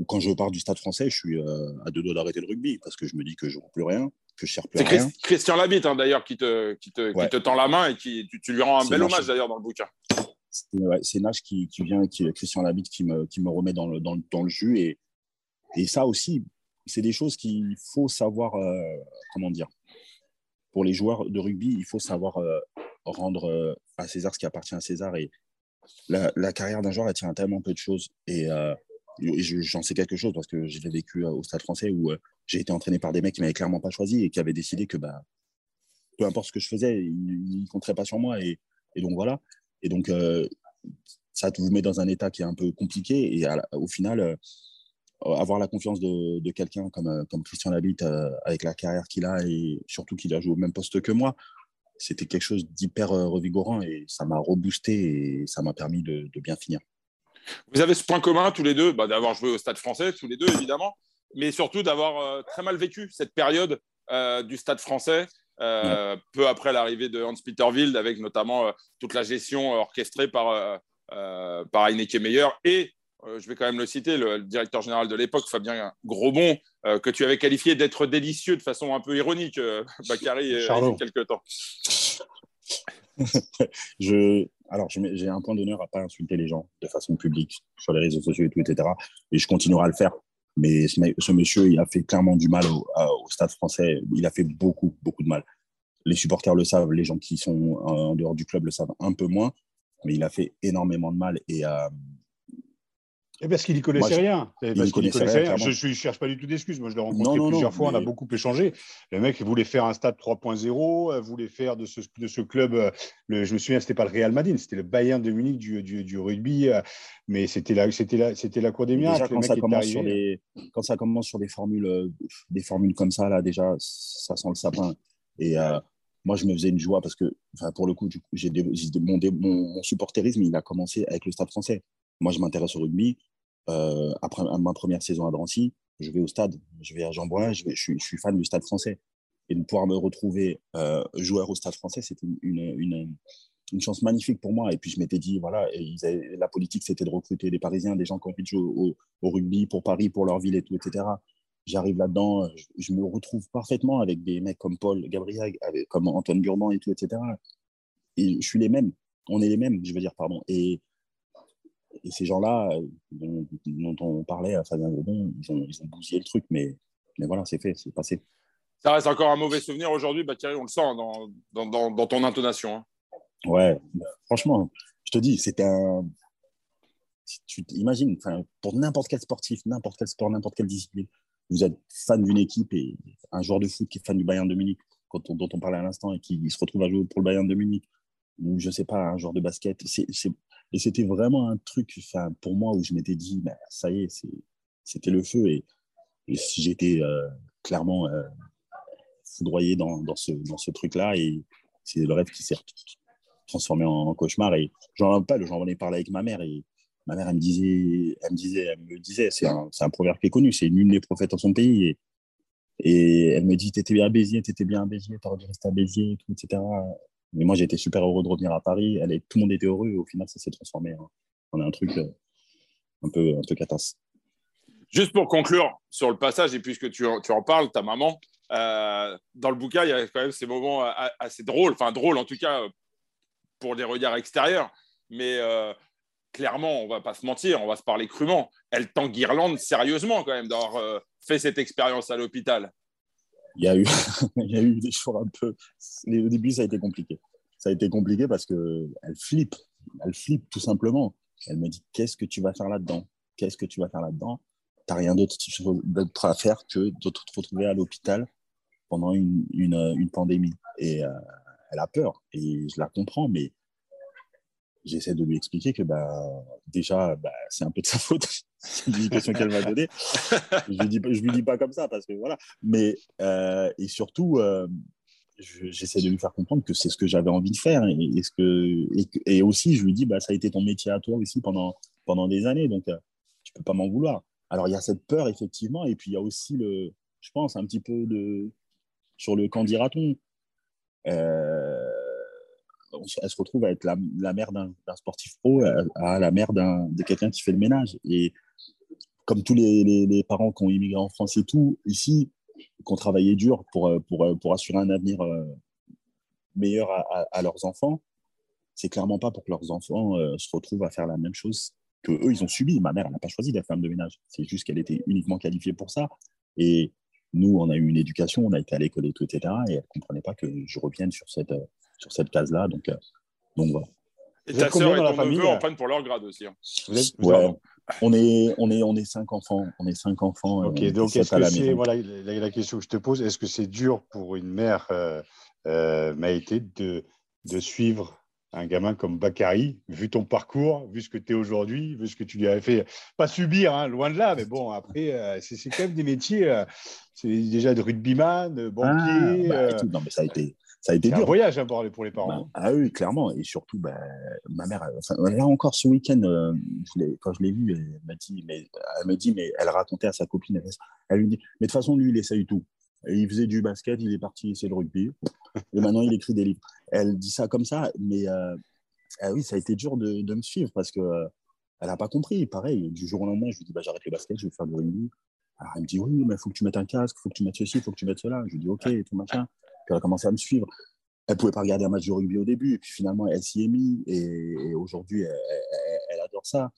quand je pars du Stade Français, je suis euh, à deux doigts d'arrêter le rugby parce que je me dis que je ne vaux plus rien, que je ne sers plus c'est rien. C'est Christian Labitte, hein, d'ailleurs, qui te, qui, te, ouais. qui te tend la main et qui, tu, tu lui rends un c'est bel hommage, d'ailleurs, dans le bouquin. C'est, ouais, c'est Nash qui, qui vient, qui, Christian Labitte qui me, qui me remet dans le, dans le, dans le jus. Et, et ça aussi, c'est des choses qu'il faut savoir, euh, comment dire, pour les joueurs de rugby, il faut savoir euh, rendre euh, à César ce qui appartient à César. Et la, la carrière d'un joueur, elle tient à tellement peu de choses. Et, euh, et j'en sais quelque chose parce que je l'ai vécu au Stade Français où euh, j'ai été entraîné par des mecs qui ne m'avaient clairement pas choisi et qui avaient décidé que bah, peu importe ce que je faisais, ils ne compteraient pas sur moi. Et, et donc voilà. Et donc, euh, ça vous met dans un état qui est un peu compliqué. Et la, au final, euh, avoir la confiance de, de quelqu'un comme, euh, comme Christian Labitte, euh, avec la carrière qu'il a et surtout qu'il a joué au même poste que moi, c'était quelque chose d'hyper revigorant et ça m'a reboosté et ça m'a permis de, de bien finir. Vous avez ce point commun tous les deux, bah, d'avoir joué au Stade Français tous les deux évidemment, mais surtout d'avoir euh, très mal vécu cette période euh, du Stade Français, euh, ouais. peu après l'arrivée de Hans Peter Wild, avec notamment euh, toute la gestion orchestrée par, euh, euh, par Heineke Meyer et euh, je vais quand même le citer, le, le directeur général de l'époque, Fabien Grosbon, euh, que tu avais qualifié d'être délicieux de façon un peu ironique, euh, Bakary, euh, il y a quelques temps. je... Alors, j'ai un point d'honneur à ne pas insulter les gens de façon publique sur les réseaux sociaux et tout, et cetera. Et je continuerai à le faire. Mais ce monsieur, il a fait clairement du mal au, au Stade Français. Il a fait beaucoup, beaucoup de mal. Les supporters le savent, les gens qui sont en dehors du club le savent un peu moins. Mais il a fait énormément de mal. Et, euh... et parce qu'il n'y connaissait Moi, rien. Je... Parce il connaissait connaissait rien. rien. Je ne cherche pas du tout d'excuses. Moi, je l'ai rencontré non, non, plusieurs non, fois. Mais... On a beaucoup échangé. Le mec voulait faire un Stade trois point zéro, voulait faire de ce, de ce club. Le, je me souviens, ce n'était pas le Real Madrid, c'était le Bayern de Munich du, du, du rugby. Mais c'était la, c'était la, c'était la cour des miracles. Déjà, quand, ça commence sur les, quand ça commence sur des formules, des formules comme ça, là, déjà, ça sent le sapin. Et euh, moi, je me faisais une joie parce que, pour le coup, du coup j'ai des, j'ai, mon, mon, mon supporterisme, il a commencé avec le Stade Français. Moi, je m'intéresse au rugby. Euh, après ma première saison à Drancy, je vais au stade, je vais à Jean-Bouin, je, je, je suis fan du Stade Français. Et de pouvoir me retrouver euh, joueur au Stade Français, c'était une, une, une chance magnifique pour moi. Et puis, je m'étais dit, voilà, et ils avaient, la politique, c'était de recruter des Parisiens, des gens qui ont envie de jouer au, au rugby pour Paris, pour leur ville et tout, et cetera. J'arrive là-dedans, je, je me retrouve parfaitement avec des mecs comme Paul Gabriel, avec, comme Antoine Burban et tout, et cetera. Et je suis les mêmes, on est les mêmes, je veux dire, pardon. Et Et ces gens-là, dont, dont on parlait à Fabien Grosbon, ils ont, ils ont bousillé le truc, mais, mais voilà, c'est fait, c'est passé. Ça reste encore un mauvais souvenir aujourd'hui, Bakary, on le sent dans, dans, dans, dans ton intonation. Hein. Ouais, franchement, je te dis, c'était un. Tu imagines, pour n'importe quel sportif, n'importe quel sport, n'importe quelle discipline, vous êtes fan d'une équipe et un joueur de foot qui est fan du Bayern de Munich, quand on, dont on parlait à l'instant, et qui se retrouve à jouer pour le Bayern de Munich, ou je ne sais pas, un joueur de basket, c'est. c'est... Et c'était vraiment un truc, enfin, pour moi, où je m'étais dit, bah, ça y est, c'est, c'était le feu. Et, et j'étais euh, clairement euh, foudroyé dans, dans, ce, dans ce truc-là. Et c'est le rêve qui s'est transformé en, en cauchemar. Et j'en parle, j'en ai parlé avec ma mère. Et ma mère, elle me disait, elle me disait, elle me disait c'est, un, c'est un proverbe qui est connu, c'est nul n'est prophète en son pays. Et, et elle me dit, t'étais bien à Béziers, t'étais bien à Béziers, t'aurais dû rester à Béziers, et tout, et cetera. Mais moi, j'étais super heureux de revenir à Paris. Allez, tout le monde était heureux. Et au final, ça s'est transformé en un truc un peu, un peu catasse. Juste pour conclure sur le passage, et puisque tu en, tu en parles, ta maman, euh, dans le bouquin, il y a quand même ces moments assez drôles. Enfin, drôles en tout cas pour les regards extérieurs. Mais euh, clairement, on ne va pas se mentir, on va se parler crûment. Elle t'enguirlande sérieusement quand même d'avoir euh, fait cette expérience à l'hôpital. Il y a eu, il y a eu des jours un peu... Au début, ça a été compliqué. Ça a été compliqué parce qu'elle flippe. Elle flippe, tout simplement. Elle me dit, qu'est-ce que tu vas faire là-dedans ? Qu'est-ce que tu vas faire là-dedans ? Tu n'as rien d'autre, d'autre à faire que de te retrouver à l'hôpital pendant une, une, une pandémie. Et euh, elle a peur. Et je la comprends, mais j'essaie de lui expliquer que bah, déjà, bah, c'est un peu de sa faute. C'est l'éducation qu'elle m'a donnée. Je lui dis, je lui dis pas comme ça parce que voilà. Mais euh, et surtout, euh, je, j'essaie de lui faire comprendre que c'est ce que j'avais envie de faire et, et ce que et, et aussi je lui dis bah ça a été ton métier à toi aussi pendant pendant des années donc euh, tu peux pas m'en vouloir. Alors il y a cette peur effectivement et puis il y a aussi le, je pense un petit peu de sur le qu'en dira-t-on. Euh, elle se retrouve à être la, la mère d'un, d'un sportif pro, à la mère d'un, de quelqu'un qui fait le ménage. Et comme tous les, les, les parents qui ont immigré en France et tout, ici, qui ont travaillé dur pour, pour, pour assurer un avenir meilleur à, à, à leurs enfants, c'est clairement pas pour que leurs enfants euh, se retrouvent à faire la même chose qu'eux, ils ont subi. Ma mère, elle n'a pas choisi d'être femme de ménage. C'est juste qu'elle était uniquement qualifiée pour ça. Et nous, on a eu une éducation, on a été à l'école et tout, et cetera. Et elle ne comprenait pas que je revienne sur cette... Euh, sur cette case-là, donc, euh, donc voilà. Et vous ta sœur et ton famille, neveu en prennent pour leur grade aussi. Hein. Vous êtes vous ouais, on, est, on, est, on est cinq enfants. On est cinq enfants. Ok, euh, donc est-ce que la c'est, voilà, la, la question que je te pose, est-ce que c'est dur pour une mère, euh, euh, Meïté, de, de suivre un gamin comme Bakary, vu ton parcours, vu ce que tu es aujourd'hui, vu ce que tu lui as fait, pas subir, hein, loin de là, mais bon, après, euh, c'est, c'est quand même des métiers, euh, c'est déjà de rugbyman, banquier. Ah, bah, euh... non, mais ça a été... Ça a été dur. Un voyage à bord pour les parents. Bah, ah oui, clairement. Et surtout, bah, ma mère, enfin, là encore ce week-end, euh, je l'ai, quand je l'ai vue, elle m'a dit, mais elle me dit, mais elle racontait à sa copine, elle, elle lui dit, mais de toute façon, lui, il essaye tout. Et il faisait du basket, il est parti essayer le rugby, et maintenant il écrit des livres. Elle dit ça comme ça, mais euh, ah oui, ça a été dur de, de me suivre parce que euh, elle n'a pas compris. Pareil, du jour au lendemain, je lui dis, bah, j'arrête le basket, je vais faire du rugby. Alors, elle me dit, oui, mais il faut que tu mettes un casque, il faut que tu mettes ceci, il faut que tu mettes cela. Je lui dis, ok, et tout machin. Puis elle a commencé à me suivre. Elle ne pouvait pas regarder un match de rugby au début, et puis finalement, elle s'y est mise, et, et aujourd'hui, elle, elle, elle adore ça.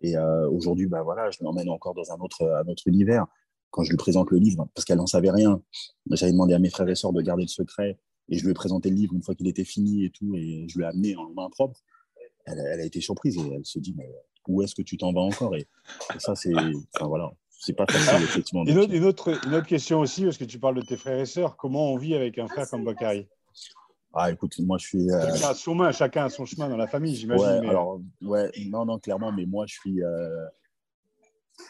Et euh, aujourd'hui, bah, voilà, je l'emmène encore dans un autre, un autre univers. Quand je lui présente le livre, parce qu'elle n'en savait rien, j'avais demandé à mes frères et sœurs de garder le secret, et je lui ai présenté le livre une fois qu'il était fini et tout, et je lui ai amené en main propre. Elle, elle a été surprise, et elle se dit, mais où est-ce que tu t'en vas encore ? Et, et ça, c'est... Enfin, voilà. C'est pas facile, effectivement. Une autre, une, autre, une autre question aussi, parce que tu parles de tes frères et sœurs. Comment on vit avec un frère comme Bakary ? Ah, écoute, moi, je suis... Euh... Chacun a son chemin, chacun a son chemin dans la famille, j'imagine. Ouais, mais... alors, ouais, non, non, clairement, mais moi, je suis... Euh...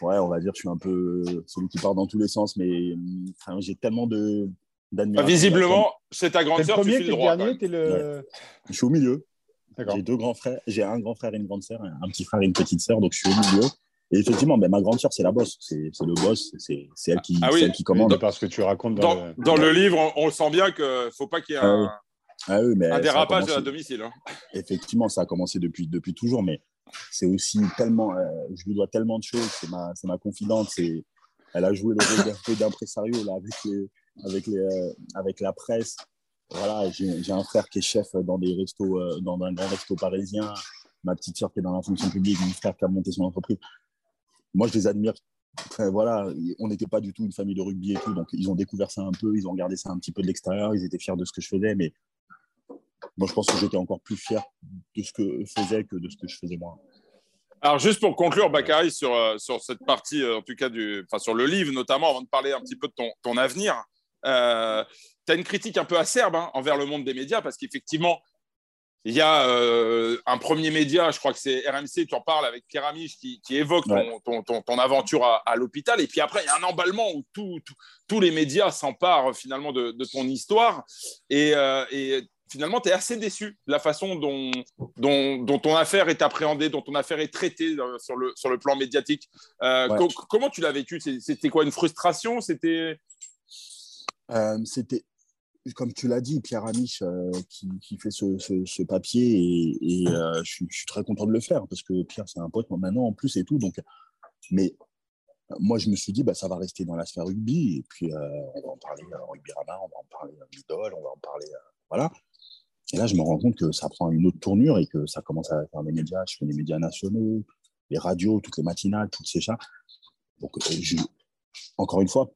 Ouais, on va dire, je suis un peu celui qui part dans tous les sens, mais enfin, j'ai tellement de d'admiration. Visiblement, c'est ta grande sœur, tu suis le droit. Dernier, t'es le... ouais. Je suis au milieu. D'accord. J'ai deux grands frères, j'ai un grand frère et une grande sœur, un petit frère et une petite sœur, donc je suis au milieu. Et effectivement, ben, ma grande sœur, c'est la boss, c'est, c'est le boss, c'est, c'est elle qui, ah oui, c'est elle qui commande. Oui, parce que tu racontes dans, dans, le... dans le livre, on, on sent bien que faut pas qu'il y ait un, ah oui. Ah oui, mais un dérapage commencé... à domicile. Hein. Effectivement, ça a commencé depuis depuis toujours, mais. C'est aussi tellement, euh, je lui dois tellement de choses, c'est ma, c'est ma confidente, c'est, elle a joué le rôle d'impresario là, avec, les, avec, les, euh, avec la presse. Voilà, j'ai, j'ai un frère qui est chef dans, des restos, euh, dans un grand resto parisien, ma petite sœur qui est dans la fonction publique, mon frère qui a monté son entreprise. Moi, je les admire. Enfin, voilà, on n'était pas du tout une famille de rugby et tout, donc ils ont découvert ça un peu, ils ont regardé ça un petit peu de l'extérieur, ils étaient fiers de ce que je faisais, mais... Moi, je pense que j'étais encore plus fier de ce que faisais que de ce que je faisais moi. Alors, juste pour conclure, Bakary, sur, euh, sur cette partie, euh, en tout cas, du, enfin, sur le livre notamment, avant de parler un petit peu de ton, ton avenir, euh, tu as une critique un peu acerbe hein, envers le monde des médias parce qu'effectivement, il y a euh, un premier média, je crois que c'est R M C, tu en parles avec Pierre Amiche, qui, qui évoque ton, ouais. ton, ton, ton aventure à, à l'hôpital. Et puis après, il y a un emballement où tout, tout, tous les médias s'emparent finalement de, de ton histoire. Et... Euh, et finalement, tu es assez déçu de la façon dont, dont, dont ton affaire est appréhendée, dont ton affaire est traitée sur le, sur le plan médiatique. Euh, ouais. co- comment tu l'as vécu ? C'était quoi, une frustration ? C'était... Euh, c'était, comme tu l'as dit, Pierre Amiche euh, qui, qui fait ce, ce, ce papier et, et euh, je, je suis très content de le faire parce que Pierre, c'est un pote maintenant en plus et tout. Donc... Mais moi, je me suis dit, bah, ça va rester dans la sphère rugby et puis euh, on va en parler en rugby rama, on va en parler en idole, on va en parler... Euh, voilà. Et là, je me rends compte que ça prend une autre tournure et que ça commence à faire les médias. Je fais les médias nationaux, les radios, toutes les matinales, toutes ces choses. Donc, je, encore une fois,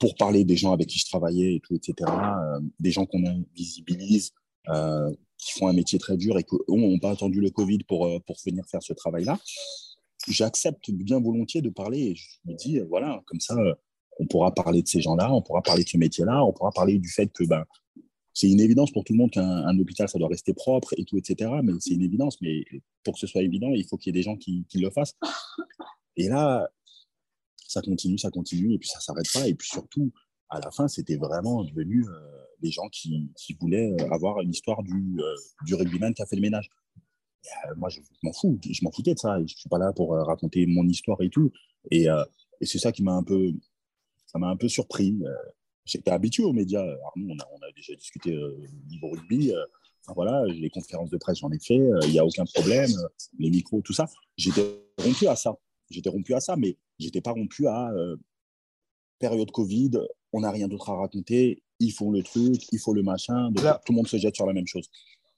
pour parler des gens avec qui je travaillais, et tout, et cetera, euh, des gens qu'on invisibilise, euh, qui font un métier très dur et qui n'ont pas attendu le Covid pour, euh, pour venir faire ce travail-là, j'accepte bien volontiers de parler. Et je me dis, euh, voilà, comme ça, euh, on pourra parler de ces gens-là, on pourra parler de ce métier-là, on pourra parler du fait que... Ben, c'est une évidence pour tout le monde qu'un un hôpital, ça doit rester propre et tout, et cetera. Mais c'est une évidence. Mais pour que ce soit évident, il faut qu'il y ait des gens qui, qui le fassent. Et là, ça continue, ça continue, et puis ça ne s'arrête pas. Et puis surtout, à la fin, c'était vraiment devenu euh, des gens qui, qui voulaient avoir une histoire du, euh, du rugbyman qui a fait le ménage. Et, euh, moi, je m'en fous. Je m'en foutais de ça. Je ne suis pas là pour euh, raconter mon histoire et tout. Et, euh, et c'est ça qui m'a un peu, ça m'a un peu surpris. Euh, J'étais habitué aux médias. Arnaud, on a, on a déjà discuté euh, niveau rugby. Euh, enfin, voilà, les conférences de presse, j'en ai fait. Il euh, n'y a aucun problème. Euh, les micros, tout ça. J'étais rompu à ça. J'étais rompu à ça, mais je n'étais pas rompu à euh, période Covid. On n'a rien d'autre à raconter. Ils font le truc, il faut le machin. Donc, là, tout le monde se jette sur la même chose.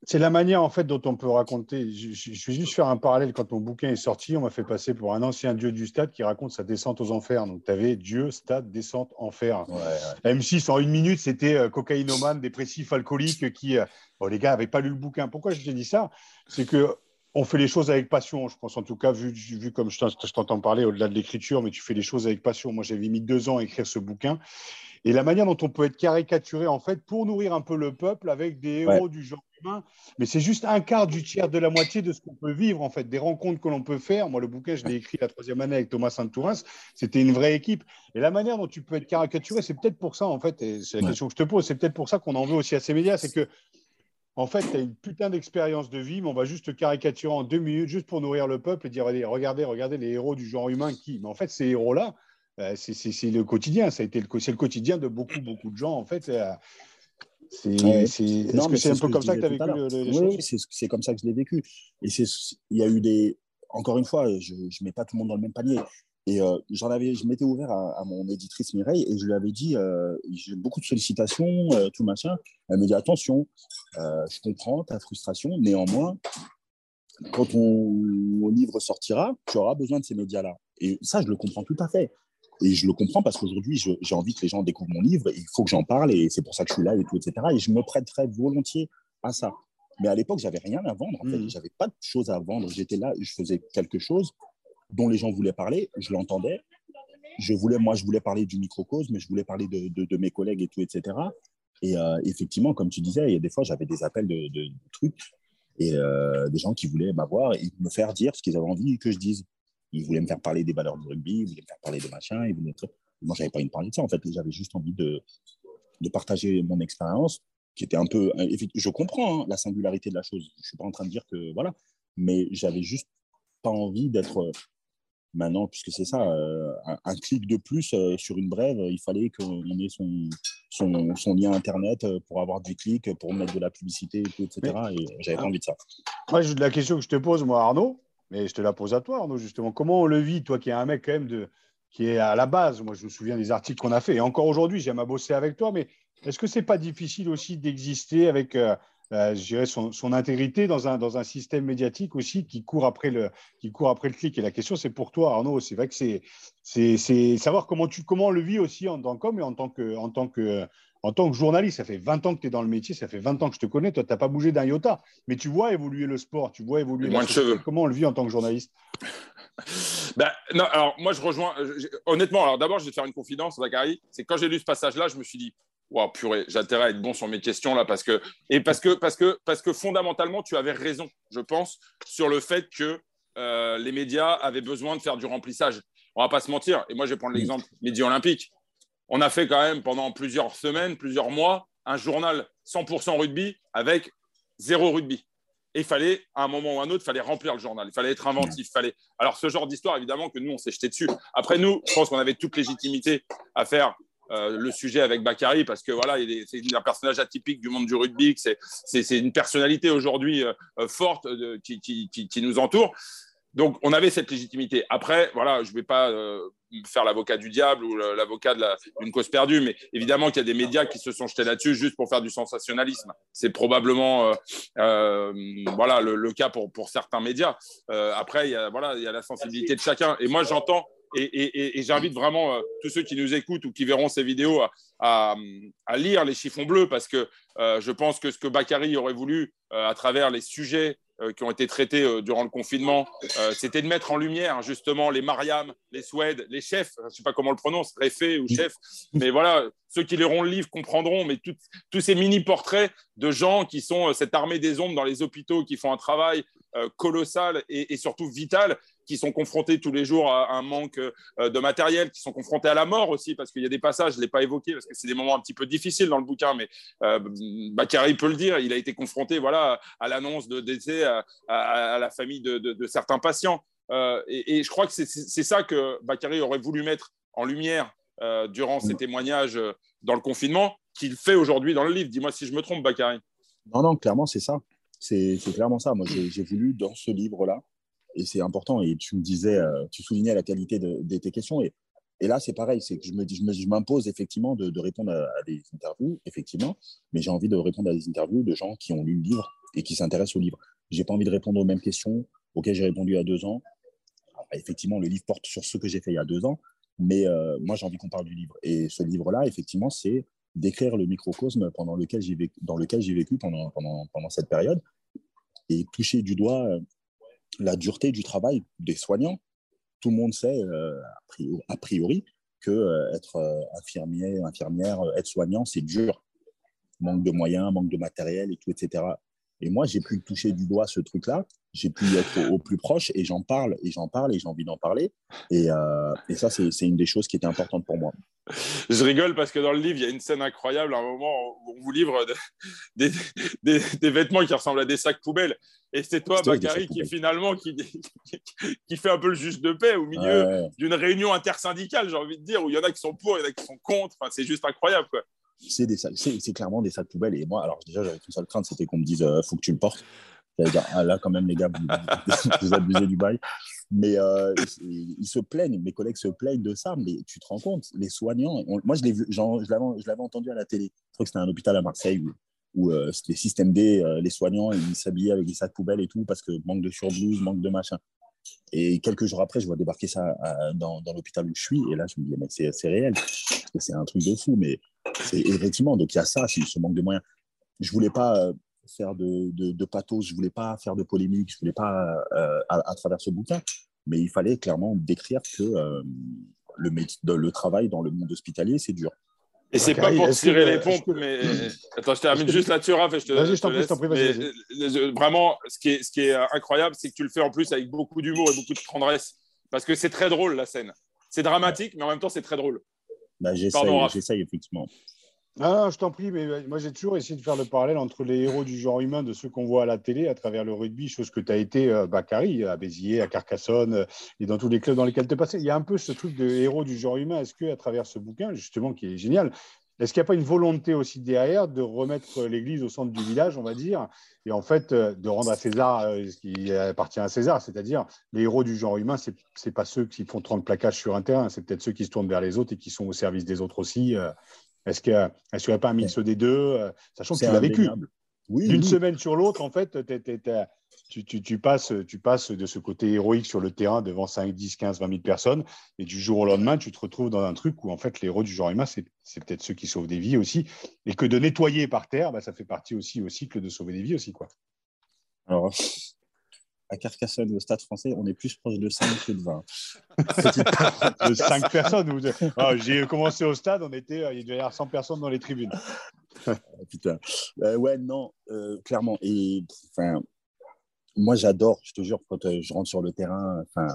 C'est la manière, en fait, dont on peut raconter. Je, je, je vais juste faire un parallèle. Quand mon bouquin est sorti, on m'a fait passer pour un ancien dieu du stade qui raconte sa descente aux enfers. Donc, tu avais Dieu, stade, descente, enfer. Ouais, ouais. M six, en une minute, c'était euh, cocaïnomane, dépressif, alcoolique, qui… Euh... Bon, les gars n'avaient pas lu le bouquin. Pourquoi je t'ai dit ça ? C'est que… On fait les choses avec passion, je pense, en tout cas, vu, vu comme je t'entends parler au-delà de l'écriture, mais tu fais les choses avec passion. Moi, j'avais mis deux ans à écrire ce bouquin. Et la manière dont on peut être caricaturé, en fait, pour nourrir un peu le peuple avec des héros ouais. du genre humain, mais c'est juste un quart du tiers de la moitié de ce qu'on peut vivre, en fait, des rencontres que l'on peut faire. Moi, le bouquin, je l'ai écrit la troisième année avec Thomas Saint-Tourins, c'était une vraie équipe. Et la manière dont tu peux être caricaturé, c'est peut-être pour ça, en fait, et c'est la question que je te pose, c'est peut-être pour ça qu'on en veut aussi à ces médias, c'est que, en fait, tu as une putain d'expérience de vie, mais on va juste te caricaturer en deux minutes, juste pour nourrir le peuple et dire, allez, regardez, regardez les héros du genre humain qui… Mais en fait, ces héros-là, c'est, c'est, c'est le quotidien, ça a été le, c'est le quotidien de beaucoup, beaucoup de gens, en fait. C'est, ouais, c'est, est-ce non, que c'est, c'est un ce peu comme ça que tu as vécu le, le, les choses ? Oui, c'est, c'est comme ça que je l'ai vécu. Et c'est, il y a eu des… Encore une fois, je ne mets pas tout le monde dans le même panier. Et euh, j'en avais, je m'étais ouvert à, à mon éditrice Mireille et je lui avais dit euh, j'ai beaucoup de sollicitations, euh, tout machin. Elle me dit attention, euh, je comprends ta frustration, néanmoins, quand ton livre sortira, tu auras besoin de ces médias-là. Et ça, je le comprends tout à fait. Et je le comprends parce qu'aujourd'hui, je, j'ai envie que les gens découvrent mon livre, il faut que j'en parle et c'est pour ça que je suis là et tout, et cetera. Et je me prêterais volontiers à ça. Mais à l'époque, je n'avais rien à vendre, en fait. Mmh. Je n'avais pas de choses à vendre. J'étais là, je faisais quelque chose dont les gens voulaient parler, je l'entendais. Je voulais, moi, je voulais parler du microcosme, mais je voulais parler de, de, de mes collègues et tout, et cetera. Et euh, effectivement, comme tu disais, il y a des fois, j'avais des appels de, de, de trucs et euh, des gens qui voulaient m'avoir et me faire dire ce qu'ils avaient envie que je dise. Ils voulaient me faire parler des valeurs du rugby, ils voulaient me faire parler de machin, ils voulaient… Moi, je n'avais pas envie de parler de ça, en fait. J'avais juste envie de, de partager mon expérience, qui était un peu… Je comprends hein, la singularité de la chose. Je ne suis pas en train de dire que… Voilà. Mais j'avais juste pas envie d'être… Maintenant, puisque c'est ça, euh, un, un clic de plus euh, sur une brève, il fallait qu'on ait son, son, son lien Internet pour avoir du clic, pour mettre de la publicité, et cetera. Mais, et j'avais pas envie de ça. Moi, la question que je te pose, moi, Arnaud, mais je te la pose à toi, Arnaud, justement. Comment on le vit, toi, qui es un mec quand même de, qui est à la base. Moi, je me souviens des articles qu'on a fait. Et encore aujourd'hui, j'aime à bosser avec toi. Mais est-ce que ce n'est pas difficile aussi d'exister avec… Euh, Euh, je dirais son, son intégrité dans un, dans un système médiatique aussi qui court après le, qui court après le clic. Et la question, c'est pour toi, Arnaud, c'est vrai que c'est, c'est, c'est savoir comment, tu, comment on le vit aussi en tant qu'homme et en tant que, en tant que, en tant que journaliste. Ça fait vingt ans que tu es dans le métier, ça fait vingt ans que je te connais, toi, tu n'as pas bougé d'un iota, mais tu vois évoluer le sport, tu vois évoluer… Moins de cheveux. Comment on le vit en tant que journaliste? Ben, non, alors moi, je rejoins… Je, honnêtement, alors d'abord, je vais te faire une confidence, Bakary, c'est que quand j'ai lu ce passage-là, je me suis dit… Wow, purée, j'ai intérêt à être bon sur mes questions là parce que et parce que parce que parce que fondamentalement tu avais raison, je pense, sur le fait que euh, les médias avaient besoin de faire du remplissage. On va pas se mentir. Et moi, je vais prendre l'exemple Midi Olympique. On a fait quand même pendant plusieurs semaines, plusieurs mois, un journal cent pour cent rugby avec zéro rugby. Et il fallait, à un moment ou à un autre, il fallait remplir le journal, il fallait être inventif, il fallait… Alors ce genre d'histoire, évidemment, que nous on s'est jeté dessus. Après nous, je pense qu'on avait toute légitimité à faire. Euh, le sujet avec Bakary, parce que voilà, il est, c'est un personnage atypique du monde du rugby, c'est, c'est, c'est une personnalité aujourd'hui euh, forte euh, qui, qui, qui, qui nous entoure. Donc, on avait cette légitimité. Après, voilà, je ne vais pas euh, faire l'avocat du diable ou l'avocat de la, d'une cause perdue, mais évidemment qu'il y a des médias qui se sont jetés là-dessus juste pour faire du sensationnalisme. C'est probablement euh, euh, voilà, le, le cas pour, pour certains médias. Euh, après, il y a, voilà, il y a la sensibilité de chacun. Et moi, j'entends… Et, et, et j'invite vraiment euh, tous ceux qui nous écoutent ou qui verront ces vidéos à, à, à lire Les Chiffons Bleus, parce que euh, je pense que ce que Bakary aurait voulu euh, à travers les sujets euh, qui ont été traités euh, durant le confinement, euh, c'était de mettre en lumière justement les Mariam, les Suèdes, les chefs, je ne sais pas comment on le prononce, Réfé ou chef, mais voilà, ceux qui liront le livre comprendront, mais tout, tous ces mini-portraits de gens qui sont euh, cette armée des ombres dans les hôpitaux, qui font un travail euh, colossal et, et surtout vital, qui sont confrontés tous les jours à un manque de matériel, qui sont confrontés à la mort aussi, parce qu'il y a des passages, je ne l'ai pas évoqué, parce que c'est des moments un petit peu difficiles dans le bouquin, mais euh, Bakary peut le dire, il a été confronté voilà, à l'annonce de décès à, à, à la famille de, de, de certains patients. Euh, et, et je crois que c'est, c'est, c'est ça que Bakary aurait voulu mettre en lumière euh, durant ces témoignages euh, dans le confinement, qu'il fait aujourd'hui dans le livre. Dis-moi si je me trompe, Bakary. Non, non, clairement, c'est ça. C'est, c'est clairement ça. Moi, j'ai, j'ai voulu, dans ce livre-là, et c'est important, et tu me disais, tu soulignais la qualité de, de tes questions, et, et là c'est pareil, c'est que je, me, je, me, je m'impose effectivement de, de répondre à, à des interviews, effectivement, mais j'ai envie de répondre à des interviews de gens qui ont lu le livre et qui s'intéressent au livre. J'ai pas envie de répondre aux mêmes questions auxquelles j'ai répondu il y a deux ans. Alors, effectivement, le livre porte sur ce que j'ai fait il y a deux ans, mais euh, moi j'ai envie qu'on parle du livre, et ce livre-là, effectivement, c'est décrire le microcosme pendant lequel j'ai vécu, dans lequel j'ai vécu pendant, pendant, pendant cette période, et toucher du doigt euh, la dureté du travail des soignants. Tout le monde sait, euh, a priori, que euh, être euh, infirmier, infirmière, euh, être soignant, c'est dur. Manque de moyens, manque de matériel, et tout, et cetera. Et moi, j'ai pu toucher du doigt ce truc-là, j'ai pu y être au, au plus proche, et j'en parle, et j'en parle, et j'ai envie d'en parler. Et, euh, et ça, c'est, c'est une des choses qui était importante pour moi. Je rigole parce que dans le livre, il y a une scène incroyable, à un moment où on vous livre de, des, des, des vêtements qui ressemblent à des sacs poubelles. Et c'est toi, c'est Bakary, qui finalement qui, qui fait un peu le juge de paix au milieu ah ouais. d'une réunion intersyndicale, j'ai envie de dire, où il y en a qui sont pour, il y en a qui sont contre. Enfin, c'est juste incroyable, quoi. C'est, des salles, c'est, c'est clairement des sacs poubelles. Et moi, alors déjà, j'avais une seule crainte, c'était qu'on me dise euh, « faut que tu le portes ». J'allais dire « ah là, quand même, les gars, vous, vous abusez du bail ». Mais euh, ils, ils se plaignent, mes collègues se plaignent de ça. Mais tu te rends compte, les soignants… On, moi, je, l'ai vu, genre, je, l'avais, je l'avais entendu à la télé. Je crois que c'était un hôpital à Marseille où, où euh, c'était Système D, euh, les soignants, ils s'habillaient avec des sacs poubelles et tout parce que manque de surblouse, manque de machin. Et quelques jours après, je vois débarquer ça à, dans, dans l'hôpital où je suis. Et là, je me dis « mais c'est, c'est réel, c'est un truc de fou ». mais C'est, effectivement, donc il y a ça, ce manque de moyens. Je ne voulais pas faire de, de, de pathos, je ne voulais pas faire de polémique, je ne voulais pas, euh, à, à travers ce bouquin, mais il fallait clairement décrire que euh, le, mé- de, le travail dans le monde hospitalier, c'est dur. Et c'est Bakary, pas pour tirer que, les pompes, que... mais attends, je termine juste là-dessus, Raph, et je te, vas-y, je te laisse. Prie, vas-y, vas-y. Vraiment, ce qui, est, ce qui est incroyable, c'est que tu le fais en plus avec beaucoup d'humour et beaucoup de tendresse, parce que c'est très drôle, la scène. C'est dramatique, mais en même temps, c'est très drôle. Bah, j'essaye, Pardon, j'essaye, effectivement. Ah, je t'en prie, mais moi, j'ai toujours essayé de faire le parallèle entre les héros du genre humain, de ceux qu'on voit à la télé, à travers le rugby, chose que tu as été, euh, Bakary, à Béziers, à Carcassonne, et dans tous les clubs dans lesquels tu es passé. Il y a un peu ce truc de héros du genre humain. Est-ce qu'à travers ce bouquin, justement, qui est génial, est-ce qu'il n'y a pas une volonté aussi derrière de remettre l'église au centre du village, on va dire, et en fait, de rendre à César ce qui appartient à César, c'est-à-dire les héros du genre humain, c'est, c'est pas ceux qui font trente plaquages sur un terrain, c'est peut-être ceux qui se tournent vers les autres et qui sont au service des autres aussi. Est-ce qu'il n'y a pas un mix des deux, sachant que c'est tu l'as vécu oui, d'une oui. semaine sur l'autre, en fait, t'es, t'es, t'es, tu, tu, tu, passes, tu passes de ce côté héroïque sur le terrain devant cinq, dix, quinze, vingt mille personnes, et du jour au lendemain, tu te retrouves dans un truc où, en fait, les héros du genre humain, c'est, c'est peut-être ceux qui sauvent des vies aussi, et que de nettoyer par terre, bah, ça fait partie aussi au cycle de sauver des vies aussi, quoi. Alors, à Carcassonne, au Stade Français, on est plus proche de cinq que de vingt. De cinq personnes ou de... Oh, j'ai commencé au stade, on était, il devait y avoir cent personnes dans les tribunes. Putain. Euh, ouais, non, euh, clairement. Et enfin, moi, j'adore. Je te jure, quand euh, je rentre sur le terrain, enfin,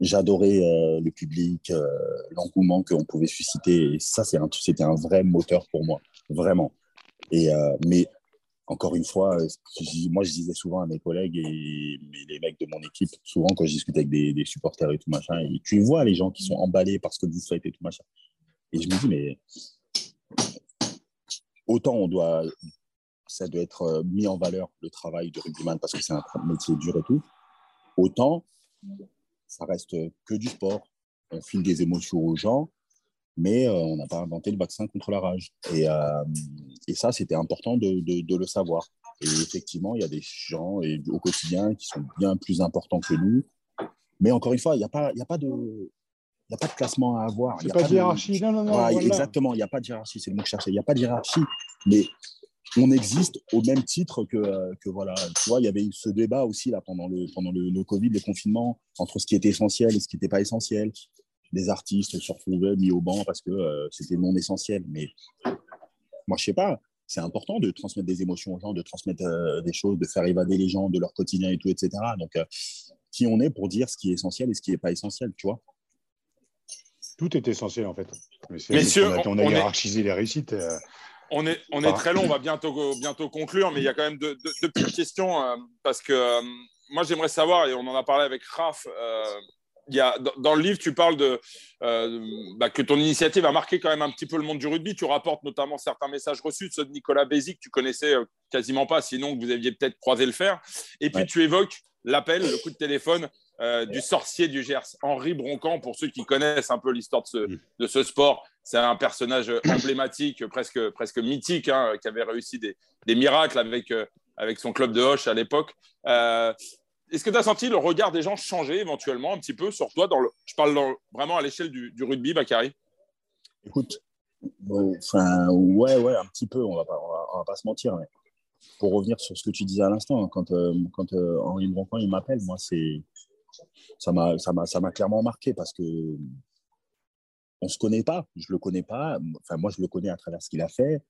j'adorais euh, le public, euh, l'engouement qu'on pouvait susciter. Et ça, c'est un, c'était un vrai moteur pour moi, vraiment. Et euh, mais encore une fois, je, moi, je disais souvent à mes collègues et, et les mecs de mon équipe, souvent quand je discute avec des, des supporters et tout machin, et tu vois les gens qui sont emballés par ce que vous faites et tout machin. Et je me dis, mais autant on doit, ça doit être mis en valeur le travail de rugbyman parce que c'est un métier dur et tout, autant ça reste que du sport. On file des émotions aux gens, mais euh, on n'a pas inventé le vaccin contre la rage. Et, euh, et ça, c'était important de, de, de le savoir. Et effectivement, il y a des gens et, au quotidien qui sont bien plus importants que nous. Mais encore une fois, il n'y a, a, a pas de classement à avoir. Il n'y a pas de hiérarchie. De... Non, non, non. Ah, voilà. Exactement, il n'y a pas de hiérarchie. C'est le mot que je cherchais. Il n'y a pas de hiérarchie. Mais on existe au même titre que, que voilà. Tu vois, il y avait ce débat aussi là, pendant, le, pendant le, le Covid, les confinements, entre ce qui était essentiel et ce qui n'était pas essentiel. Des artistes se retrouvaient mis au banc parce que euh, c'était non essentiel. Mais moi, je sais pas, c'est important de transmettre des émotions aux gens, de transmettre euh, des choses, de faire évader les gens de leur quotidien et tout, et cetera. Donc, euh, qui on est pour dire ce qui est essentiel et ce qui n'est pas essentiel, tu vois ? Tout est essentiel, en fait. Mais c'est Messieurs, on a, on a on hiérarchisé est... les réussites. Euh... On est, on est très long, on va bientôt, bientôt conclure, mais il y a quand même deux, deux, deux petites questions. Euh, parce que euh, moi, j'aimerais savoir, et on en a parlé avec Raph, euh, Il y a, dans le livre, tu parles de, euh, bah, que ton initiative a marqué quand même un petit peu le monde du rugby. Tu rapportes notamment certains messages reçus, ceux de Nicolas Bézy que tu connaissais euh, quasiment pas, sinon que vous aviez peut-être croisé le fer. Et puis, ouais. tu évoques l'appel, le coup de téléphone euh, du sorcier du Gers, Henri Broncan, pour ceux qui connaissent un peu l'histoire de ce, de ce sport. C'est un personnage emblématique, presque, presque mythique, hein, qui avait réussi des, des miracles avec, euh, avec son club de Hoche à l'époque. Euh, Est-ce que tu as senti le regard des gens changer éventuellement un petit peu sur toi dans le... Je parle dans le... vraiment à l'échelle du, du rugby, Bakary. Écoute, enfin, ouais, ouais, un petit peu, on va pas, on va, on va pas se mentir. Mais pour revenir sur ce que tu disais à l'instant, quand, euh, quand euh, Henri Broncan il m'appelle, moi, c'est, ça m'a, ça m'a, ça m'a clairement marqué parce que on se connaît pas, je le connais pas. Enfin, moi, je le connais à travers ce qu'il a fait.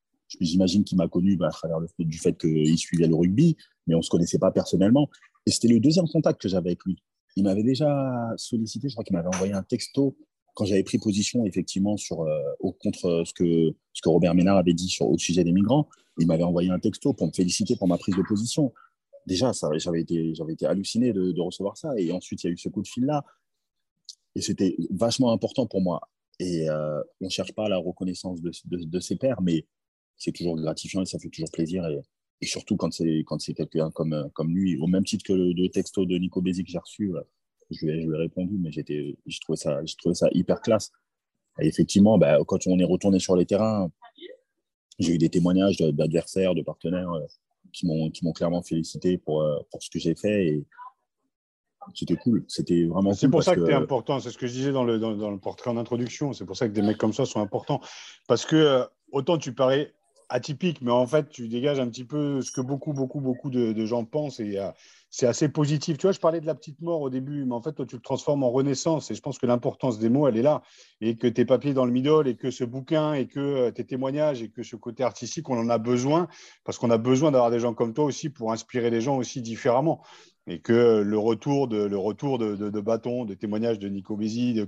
J'imagine qu'il m'a connu bah, à travers le fait du fait qu'il suivait le rugby. mais on ne se connaissait pas personnellement. Et c'était le deuxième contact que j'avais avec lui. Il m'avait déjà sollicité, je crois qu'il m'avait envoyé un texto quand j'avais pris position, effectivement, sur, euh, contre ce que, ce que Robert Ménard avait dit sur, au sujet des migrants. Il m'avait envoyé un texto pour me féliciter pour ma prise de position. Déjà, ça, j'avais, été, j'avais été halluciné de, de recevoir ça. Et ensuite, il y a eu ce coup de fil-là. Et c'était vachement important pour moi. Et euh, on ne cherche pas la reconnaissance de, de, de ses pairs, mais c'est toujours gratifiant et ça fait toujours plaisir. Et, et surtout quand c'est, quand c'est quelqu'un comme, comme lui, au même titre que le, le texto de Nico Bézy que j'ai reçu, je lui ai, je lui ai répondu, mais j'étais, je, trouvais ça, je trouvais ça hyper classe. Et effectivement, bah, quand on est retourné sur les terrains, j'ai eu des témoignages d'adversaires, de partenaires euh, qui, m'ont, qui m'ont clairement félicité pour, euh, pour ce que j'ai fait. Et c'était cool, c'était vraiment c'est cool. C'est pour ça que, que tu es important, c'est ce que je disais dans le, dans, dans le portrait en introduction, c'est pour ça que des mecs comme ça sont importants. Parce que euh, autant tu parais atypique, mais en fait, tu dégages un petit peu ce que beaucoup, beaucoup, beaucoup de, de gens pensent et euh, c'est assez positif. Tu vois, je parlais de la petite mort au début, mais en fait, toi, tu le transformes en renaissance et je pense que l'importance des mots, elle est là et que tes papiers dans le Midol et que ce bouquin et que euh, tes témoignages et que ce côté artistique, on en a besoin parce qu'on a besoin d'avoir des gens comme toi aussi pour inspirer les gens aussi différemment. Et que le retour de, le retour de, de, de bâton, de témoignages de Nico Bézy, de,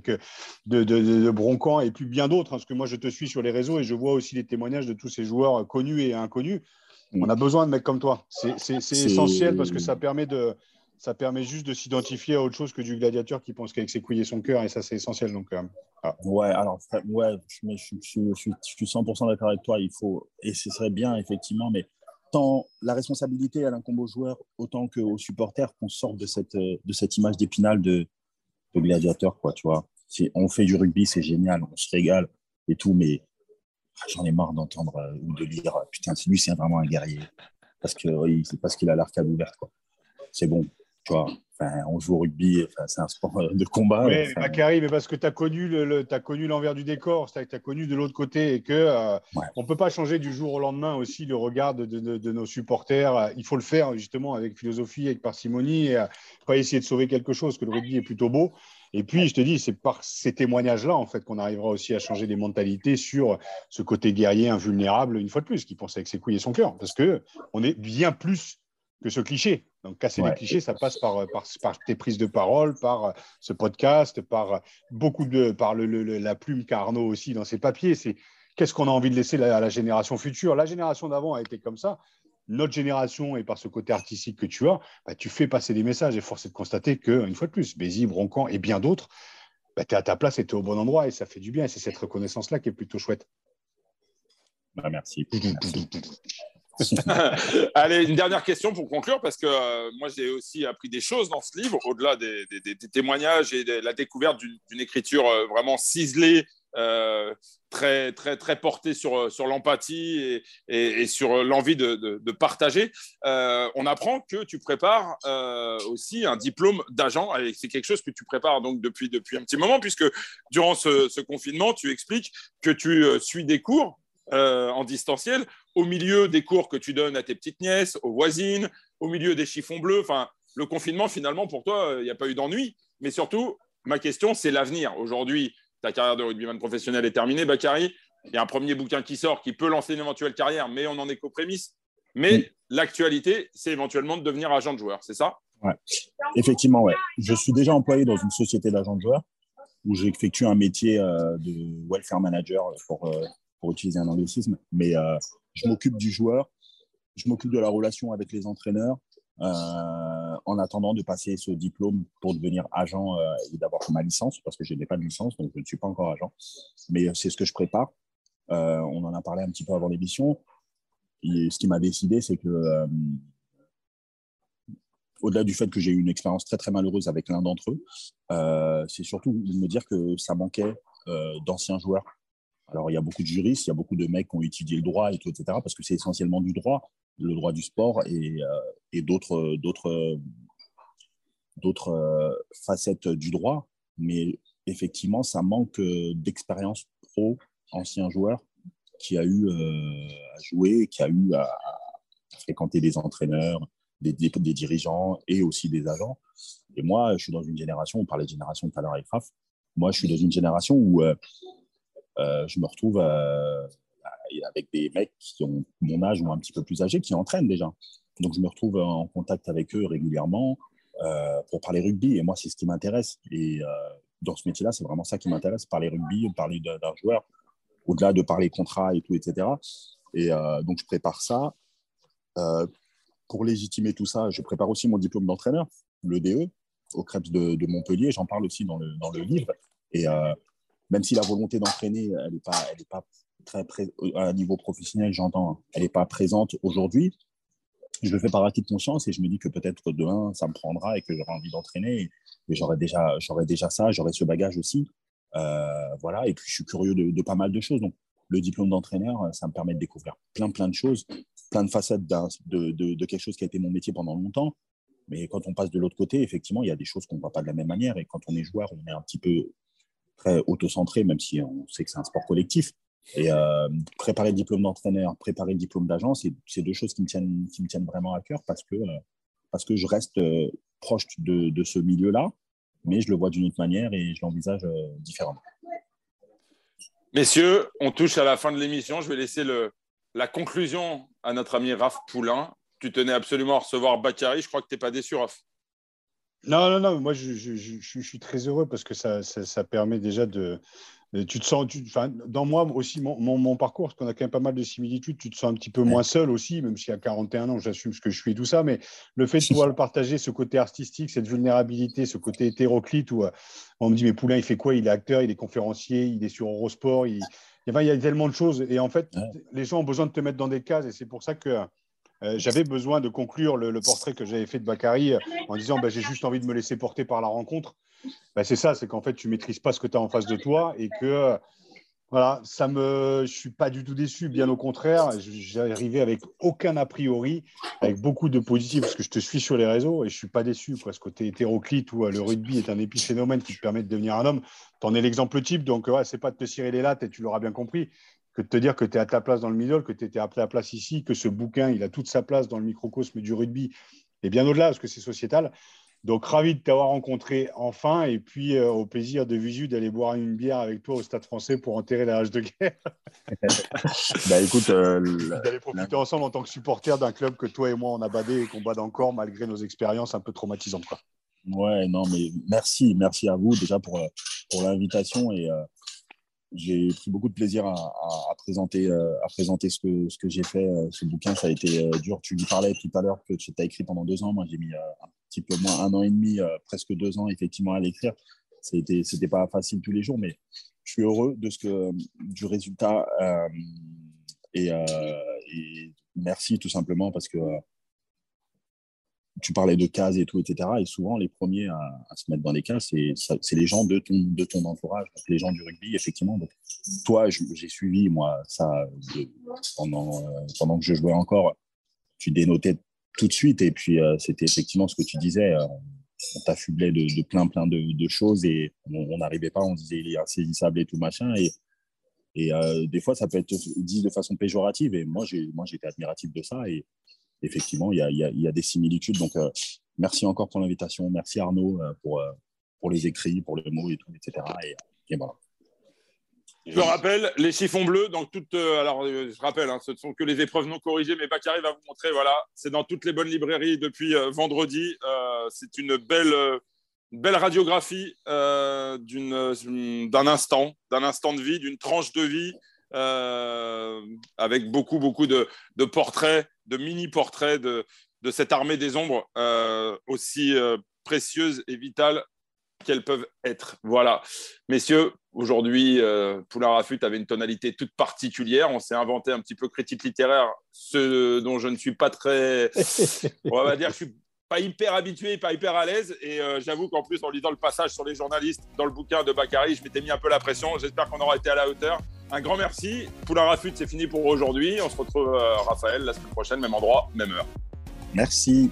de, de, de Broncan et puis bien d'autres, hein, parce que moi je te suis sur les réseaux et je vois aussi les témoignages de tous ces joueurs connus et inconnus. On a besoin de mecs comme toi. C'est, c'est, c'est, c'est... essentiel parce que ça permet, de, ça permet juste de s'identifier à autre chose que du gladiateur qui pense qu'avec ses couilles et son cœur, et ça c'est essentiel. Donc, euh, ah. Ouais, alors ouais, je, je, je, je, je suis cent pour cent d'accord avec toi. Il faut, et ce serait bien effectivement, mais tant la responsabilité, elle incombe aux joueurs autant qu'aux supporters qu'on sorte de cette, de cette image d'épinal de, de gladiateur, quoi, tu vois. C'est, on fait du rugby, c'est génial, on se régale et tout, mais j'en ai marre d'entendre euh, ou de lire « Putain, lui, c'est vraiment un guerrier. » Parce que oui, c'est parce qu'il a l'arcade ouverte, quoi. C'est bon, tu vois. Enfin, on joue au rugby, enfin, c'est un sport de combat. Oui, enfin... Bakary, mais parce que tu as connu, le, le, t'as connu l'envers du décor, c'est-à-dire que tu as connu de l'autre côté et qu'on euh, ouais. ne peut pas changer du jour au lendemain aussi le regard de, de, de nos supporters. Il faut le faire justement avec philosophie, avec parcimonie, et, euh, pas essayer de sauver quelque chose, que le rugby est plutôt beau. Et puis, je te dis, c'est par ces témoignages-là, en fait, qu'on arrivera aussi à changer les mentalités sur ce côté guerrier invulnérable, une fois de plus, qui pense avec ses couilles et son cœur, parce qu'on est bien plus que ce cliché. Donc, casser ouais. les clichés, ça passe par, par, par tes prises de parole, par ce podcast, par, beaucoup de, par le, le, la plume qu'a Arnaud aussi dans ses papiers. C'est, qu'est-ce qu'on a envie de laisser à la génération future ? La génération d'avant a été comme ça. Notre génération, et par ce côté artistique que tu as, bah, tu fais passer des messages. Et force est de constater qu'une fois de plus, Bézy, Broncan et bien d'autres, bah, tu es à ta place et tu es au bon endroit. Et ça fait du bien. Et c'est cette reconnaissance-là qui est plutôt chouette. Bah, merci. Merci. Allez, une dernière question pour conclure, parce que euh, moi j'ai aussi appris des choses dans ce livre, au-delà des, des, des témoignages et de la découverte d'une, d'une écriture euh, vraiment ciselée, euh, très, très, très portée sur, sur l'empathie et, et, et sur l'envie de, de, de partager. Euh, on apprend que tu prépares euh, aussi un diplôme d'agent, et c'est quelque chose que tu prépares donc depuis, depuis un petit moment, puisque durant ce, ce confinement, tu expliques que tu euh, suis des cours Euh, en distanciel, au milieu des cours que tu donnes à tes petites nièces, aux voisines, au milieu des chiffons bleus. Enfin, le confinement, finalement, pour toi, il euh, n'y a pas eu d'ennui. Mais surtout, ma question, c'est l'avenir. Aujourd'hui, ta carrière de rugbyman professionnel est terminée, Bakary. Il y a un premier bouquin qui sort qui peut lancer une éventuelle carrière, mais on en est qu'aux prémices. Mais oui. L'actualité, c'est éventuellement de devenir agent de joueur, c'est ça ? Ouais. Effectivement, ouais. Je suis déjà employé dans une société d'agent de joueur où j'effectue un métier euh, de welfare manager pour... Euh, pour utiliser un anglicisme, mais euh, je m'occupe du joueur, je m'occupe de la relation avec les entraîneurs euh, en attendant de passer ce diplôme pour devenir agent euh, et d'avoir ma licence, parce que je n'ai pas de licence, donc je ne suis pas encore agent, mais c'est ce que je prépare. Euh, on en a parlé un petit peu avant l'émission, et ce qui m'a décidé, c'est que euh, au-delà du fait que j'ai eu une expérience très très malheureuse avec l'un d'entre eux, euh, c'est surtout de me dire que ça manquait euh, d'anciens joueurs. Alors, il y a beaucoup de juristes, il y a beaucoup de mecs qui ont étudié le droit, et tout, et cetera, parce que c'est essentiellement du droit, le droit du sport et, euh, et d'autres, d'autres, d'autres euh, facettes du droit. Mais effectivement, ça manque d'expérience pro, ancien joueur, qui a eu euh, à jouer, qui a eu à, à fréquenter des entraîneurs, des, des, des dirigeants et aussi des agents. Et moi, je suis dans une génération, on parlait de génération tout à l'heure avec Raph, moi, je suis dans une génération où... Euh, Euh, je me retrouve euh, avec des mecs qui ont mon âge ou un petit peu plus âgés qui entraînent déjà. Donc, je me retrouve en contact avec eux régulièrement euh, pour parler rugby. Et moi, c'est ce qui m'intéresse. Et euh, dans ce métier-là, c'est vraiment ça qui m'intéresse, parler rugby, parler d'un, d'un joueur, au-delà de parler contrat et tout, et cetera. Et euh, donc, je prépare ça. Euh, pour légitimer tout ça, je prépare aussi mon diplôme d'entraîneur, le D E, au Krebs de, de Montpellier. J'en parle aussi dans le, dans le livre. Et euh, même si la volonté d'entraîner, elle n'est pas, elle est pas très pré- à un niveau professionnel, j'entends, elle n'est pas présente aujourd'hui, je le fais par acquis de conscience et je me dis que peut-être demain, ça me prendra et que j'aurai envie d'entraîner. Mais j'aurai déjà, j'aurai déjà ça, j'aurai ce bagage aussi. Euh, voilà. Et puis, je suis curieux de, de pas mal de choses. Donc, le diplôme d'entraîneur, ça me permet de découvrir plein, plein de choses, plein de facettes d'un, de, de, de quelque chose qui a été mon métier pendant longtemps. Mais quand on passe de l'autre côté, effectivement, il y a des choses qu'on ne voit pas de la même manière. Et quand on est joueur, on est un petit peu très auto-centré, même si on sait que c'est un sport collectif. Et euh, préparer le diplôme d'entraîneur, préparer le diplôme d'agent, c'est, c'est deux choses qui me tiennent, qui me tiennent vraiment à cœur parce que, euh, parce que je reste euh, proche de, de ce milieu-là, mais je le vois d'une autre manière et je l'envisage euh, différemment. Messieurs, on touche à la fin de l'émission. Je vais laisser le, la conclusion à notre ami Raph Poulain. Tu tenais absolument à recevoir Bakary. Je crois que tu n'es pas déçu, Raph. Non, non, non. Moi, je, je, je, je suis très heureux parce que ça, ça, ça permet déjà de… Tu te sens, tu, enfin, dans moi aussi, mon, mon, mon parcours, parce qu'on a quand même pas mal de similitudes, tu te sens un petit peu moins seul aussi, même si à quarante et un ans, j'assume ce que je suis et tout ça, mais le fait de pouvoir le partager, ce côté artistique, cette vulnérabilité, ce côté hétéroclite où on me dit, mais Poulain, il fait quoi? Il est acteur, il est conférencier, il est sur Eurosport, il, il y a tellement de choses. Et en fait, les gens ont besoin de te mettre dans des cases et c'est pour ça que… Euh, j'avais besoin de conclure le, le portrait que j'avais fait de Bakary euh, en disant bah, j'ai juste envie de me laisser porter par la rencontre. Bah, c'est ça, c'est qu'en fait, tu ne maîtrises pas ce que tu as en face de toi et que euh, voilà, ça me... je ne suis pas du tout déçu, bien au contraire. J'arrivais avec aucun a priori, avec beaucoup de positif parce que je te suis sur les réseaux et je ne suis pas déçu. Quoi, ce côté hétéroclite où euh, le rugby est un épiphénomène qui te permet de devenir un homme, tu en es l'exemple type, donc ouais, ce n'est pas de te cirer les lattes et tu l'auras bien compris. Que de te dire que tu es à ta place dans le middle, que tu étais à ta place ici, que ce bouquin, il a toute sa place dans le microcosme du rugby, et bien au-delà, parce que c'est sociétal. Donc, ravi de t'avoir rencontré enfin, et puis euh, au plaisir de visu d'aller boire une bière avec toi au Stade Français pour enterrer la hache de guerre. bah, écoute, euh, d'aller profiter la... ensemble en tant que supporter d'un club que toi et moi, on a badé et qu'on bade encore, malgré nos expériences un peu traumatisantes. Quoi. Ouais, non, mais merci, merci à vous déjà pour, pour l'invitation, et... Euh... J'ai pris beaucoup de plaisir à, à, à présenter, euh, à présenter ce, que, ce que j'ai fait, euh, ce bouquin. Ça a été euh, dur. Tu lui parlais tout à l'heure que tu as écrit pendant deux ans. Moi, j'ai mis euh, un petit peu moins un an et demi, euh, presque deux ans, effectivement, à l'écrire. C'était, c'était pas facile tous les jours, mais je suis heureux de ce que, du résultat. Euh, et, euh, et merci tout simplement parce que euh, tu parlais de cases et tout, et cetera. Et souvent, les premiers à, à se mettre dans les cases, c'est, ça, c'est les gens de ton, de ton entourage, donc les gens du rugby, effectivement. Donc, toi, je, j'ai suivi, moi, ça, je, pendant, euh, pendant que je jouais encore, tu dénotais tout de suite. Et puis, euh, c'était effectivement ce que tu disais. Euh, on t'affublait de, de plein, plein de, de choses et on n'arrivait pas, on disait il est insaisissable et tout machin. Et, et euh, des fois, ça peut être dit de façon péjorative. Et moi, j'ai, moi j'étais admiratif de ça. Et, effectivement, il y a, il y a, il y a des similitudes. Donc, euh, merci encore pour l'invitation. Merci Arnaud euh, pour, euh, pour les écrits, pour les mots et tout, et cetera. Et, et voilà. Je rappelle, les chiffons bleus, donc toutes, euh, alors euh, je rappelle, hein, ce ne sont que les épreuves non corrigées, mais Bakary va vous montrer, voilà, c'est dans toutes les bonnes librairies depuis euh, vendredi. Euh, c'est une belle, euh, belle radiographie euh, d'une, euh, d'un instant, d'un instant de vie, d'une tranche de vie. Euh, avec beaucoup, beaucoup de, de portraits, de mini-portraits de, de cette armée des ombres euh, aussi euh, précieuse et vitale qu'elles peuvent être. Voilà. Messieurs, aujourd'hui, euh, Poula Raffut avait une tonalité toute particulière. On s'est inventé un petit peu critique littéraire, ce dont je ne suis pas très… On va dire que je suis pas hyper habitué, pas hyper à l'aise. Et euh, j'avoue qu'en plus, en lisant le passage sur les journalistes dans le bouquin de Bakary, je m'étais mis un peu la pression. J'espère qu'on aura été à la hauteur. Un grand merci. Poula Raffut, c'est fini pour aujourd'hui. On se retrouve, euh, Raphaël, la semaine prochaine, même endroit, même heure. Merci.